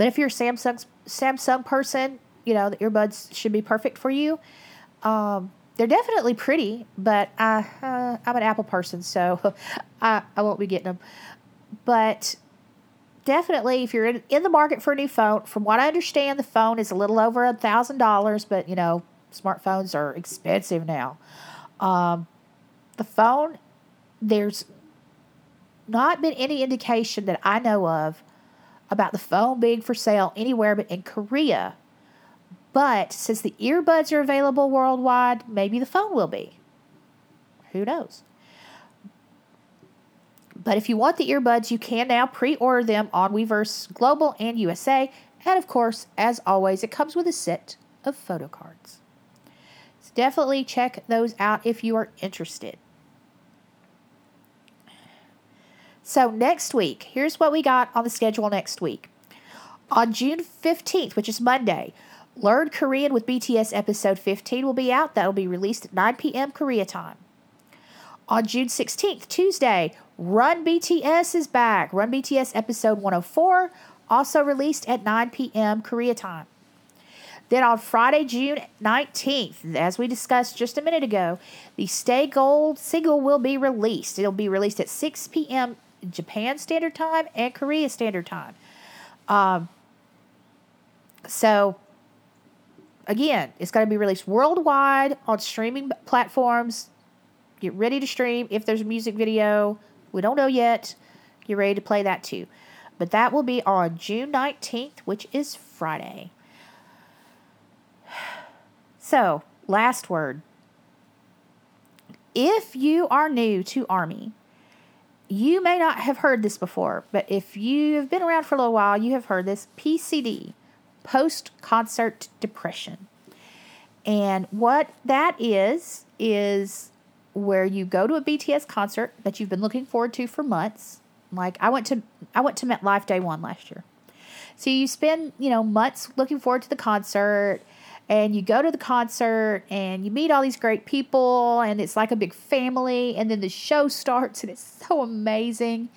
if you're a Samsung person, you know, the earbuds should be perfect for you. They're definitely pretty, but I'm an Apple person, so I won't be getting them. But definitely, if you're in the market for a new phone, from what I understand, the phone is a little over $1,000, but, you know, smartphones are expensive now. The phone, there's not been any indication that I know of about the phone being for sale anywhere but in Korea. But since the earbuds are available worldwide, maybe the phone will be. Who knows? But if you want the earbuds, you can now pre-order them on Weverse Global and USA. And of course, as always, it comes with a set of photo cards. So definitely check those out if you are interested. So next week, here's what we got on the schedule next week. On June 15th, which is Monday, Learn Korean with BTS Episode 15 will be out. That will be released at 9 p.m. Korea time. On June 16th, Tuesday, Run BTS is back. Run BTS Episode 104, also released at 9 p.m. Korea time. Then on Friday, June 19th, as we discussed just a minute ago, the Stay Gold single will be released. It'll be released at 6 p.m. Japan Standard Time and Korea Standard Time. So, again, it's going to be released worldwide on streaming platforms. Get ready to stream. If there's a music video, we don't know yet. Get ready to play that too. But that will be on June 19th, which is Friday. So, last word. If you are new to ARMY, you may not have heard this before, but if you've been around for a little while, you have heard this PCD, post-concert depression. And what that is where you go to a BTS concert that you've been looking forward to for months. Like, I went to MetLife Day 1 last year. So you spend, months looking forward to the concert, and you go to the concert, and you meet all these great people, and it's like a big family, and then the show starts, and it's so amazing,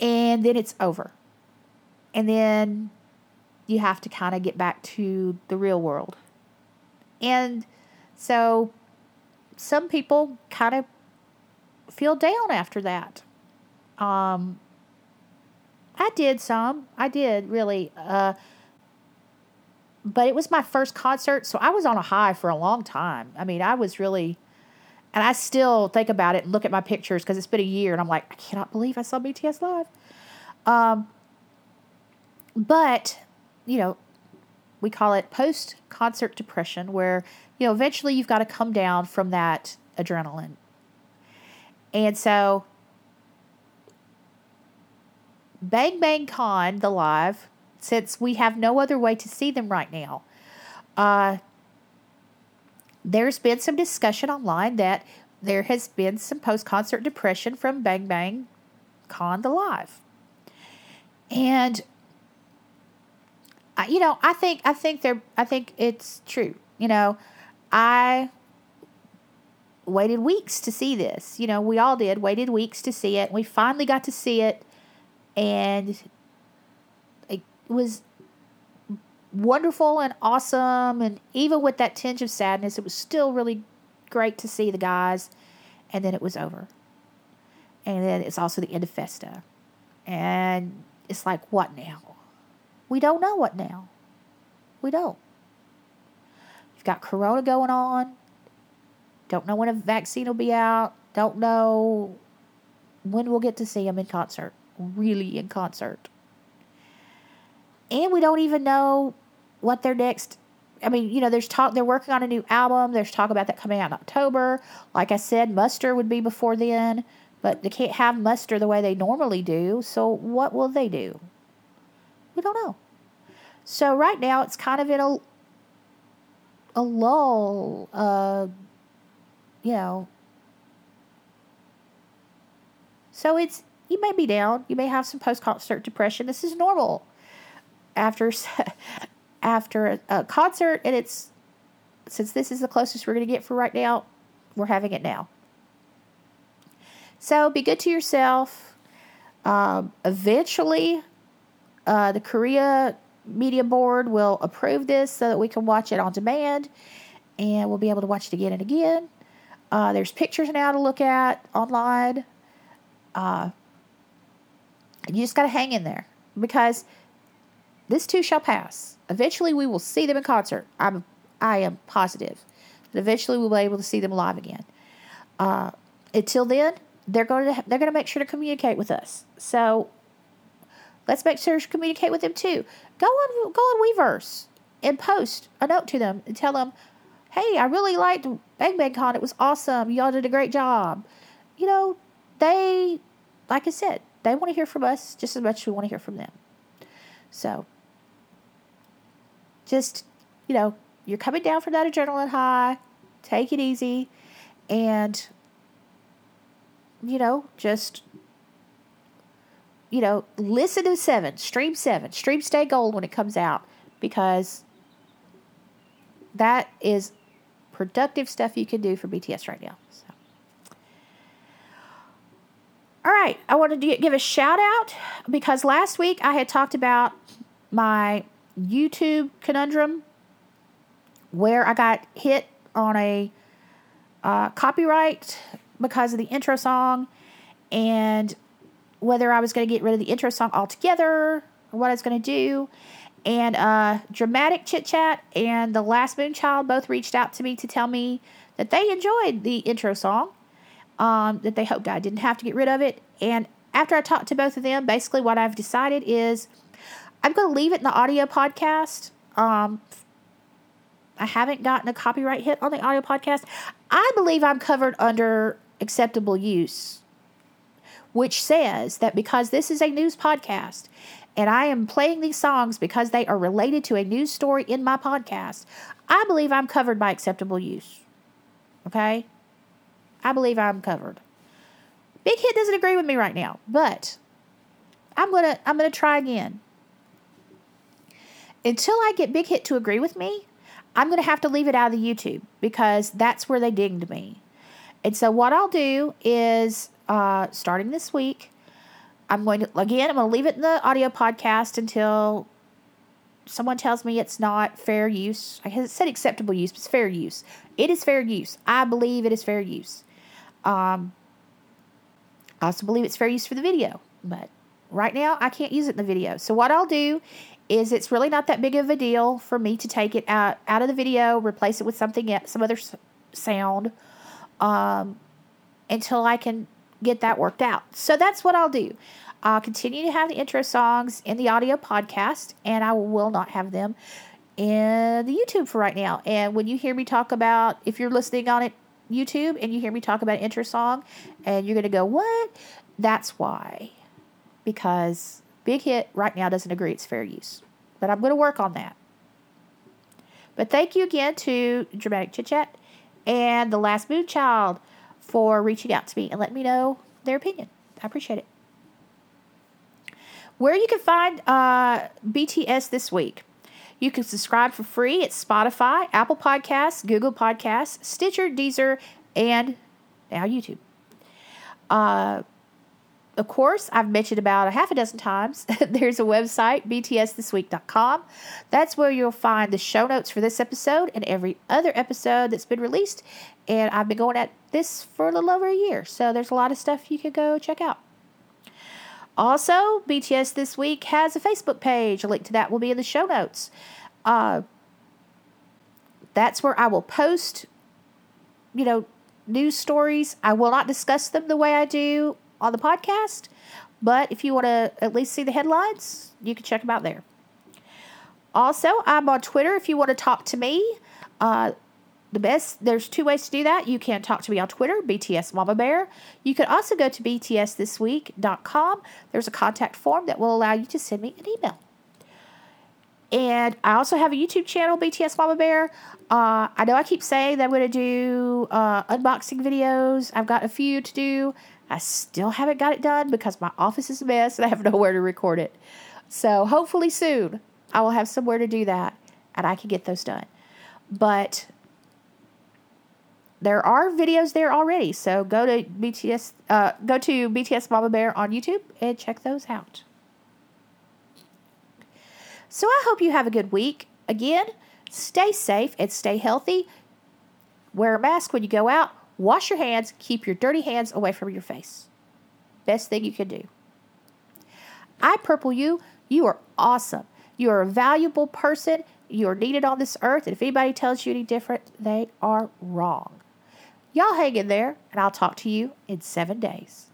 and then it's over. And then you have to kind of get back to the real world. And so some people kind of feel down after that. I did really. But it was my first concert, so I was on a high for a long time. I mean, I was really, and I still think about it and look at my pictures because it's been a year, and I'm like, I cannot believe I saw BTS live. But, we call it post-concert depression where, eventually you've got to come down from that adrenaline. And so, Bang Bang Con, the live, since we have no other way to see them right now. There's been some discussion online that there has been some post-concert depression from Bang Bang Con, the live. And, I think it's true. I waited weeks to see this. We all did. Waited weeks to see it. We finally got to see it. And it was wonderful and awesome. And even with that tinge of sadness, it was still really great to see the guys. And then it was over. And then it's also the end of Festa. And it's like, what now? We don't know what now. We don't. You've got Corona going on. Don't know when a vaccine will be out. Don't know when we'll get to see them in concert. Really in concert. And we don't even know what their next, there's talk, they're working on a new album. There's talk about that coming out in October. Like I said, Muster would be before then, but they can't have Muster the way they normally do. So what will they do? We don't know. So right now it's kind of in a lull, so it's, you may be down. You may have some post-concert depression. This is normal after a concert, and it's, since this is the closest we're going to get for right now, we're having it now. So be good to yourself. Eventually, the Korea Media Board will approve this so that we can watch it on demand, and we'll be able to watch it again and again. There's pictures now to look at online. You just got to hang in there, because this too shall pass. Eventually, we will see them in concert. I am positive that eventually we'll be able to see them live again. Until then, they're going to make sure to communicate with us. So let's make sure to communicate with them too. Go on Weverse and post a note to them and tell them, hey, I really liked Bang Bang Con. It was awesome. Y'all did a great job. They, like I said, they want to hear from us just as much as we want to hear from them. So, just, you're coming down from that adrenaline high. Take it easy. And, just, listen to 7. Stream Stay Gold when it comes out. Because that is productive stuff you can do for BTS right now. So. All right, I wanted to give a shout-out because last week I had talked about my YouTube conundrum where I got hit on a copyright because of the intro song, and whether I was going to get rid of the intro song altogether or what I was going to do. And Dramatic Chit Chat and The Last Moonchild both reached out to me to tell me that they enjoyed the intro song, that they hoped I didn't have to get rid of it. And after I talked to both of them, basically what I've decided is I'm going to leave it in the audio podcast. I haven't gotten a copyright hit on the audio podcast. I believe I'm covered under acceptable use, which says that because this is a news podcast and I am playing these songs because they are related to a news story in my podcast, I believe I'm covered by acceptable use. Okay? I believe I'm covered. Big Hit doesn't agree with me right now, but I'm gonna try again. Until I get Big Hit to agree with me, I'm going to have to leave it out of the YouTube because that's where they dinged me. And so what I'll do is, starting this week, I'm going to leave it in the audio podcast until someone tells me it's not fair use. I said acceptable use, but it's fair use. It is fair use. I believe it is fair use. I also believe it's fair use for the video, but right now I can't use it in the video. So what I'll do is it's really not that big of a deal for me to take it out of the video, replace it with something else, some other sound, until I can get that worked out. So that's what I'll do. I'll continue to have the intro songs in the audio podcast, and I will not have them in the YouTube for right now. And when you hear me talk about, if you're listening on it, YouTube, and you hear me talk about an intro song, and you're going to go, what? That's why. Because Big Hit right now doesn't agree it's fair use. But I'm going to work on that. But thank you again to Dramatic Chit Chat and The Last Moonchild for reaching out to me and letting me know their opinion. I appreciate it. Where you can find BTS this week. You can subscribe for free at Spotify, Apple Podcasts, Google Podcasts, Stitcher, Deezer, and now YouTube. Of course, I've mentioned about a half a dozen times, there's a website, btsthisweek.com. That's where you'll find the show notes for this episode and every other episode that's been released. And I've been going at this for a little over a year. So there's a lot of stuff you can go check out. Also, BTS This Week has a Facebook page. A link to that will be in the show notes. That's where I will post, news stories. I will not discuss them the way I do on the podcast, but if you want to at least see the headlines, you can check them out there. Also, I'm on Twitter if you want to talk to me. There's two ways to do that. You can talk to me on Twitter, BTS Mama Bear. You can also go to btsthisweek.com. There's a contact form that will allow you to send me an email. And I also have a YouTube channel, BTS Mama Bear. I know I keep saying that I'm going to do unboxing videos. I've got a few to do. I still haven't got it done because my office is a mess and I have nowhere to record it. So hopefully soon I will have somewhere to do that and I can get those done. But there are videos there already. So go to BTS Mama Bear on YouTube and check those out. So I hope you have a good week. Again, stay safe and stay healthy. Wear a mask when you go out. Wash your hands. Keep your dirty hands away from your face. Best thing you can do. I purple you. You are awesome. You are a valuable person. You are needed on this earth. And if anybody tells you any different, they are wrong. Y'all hang in there, and I'll talk to you in 7 days.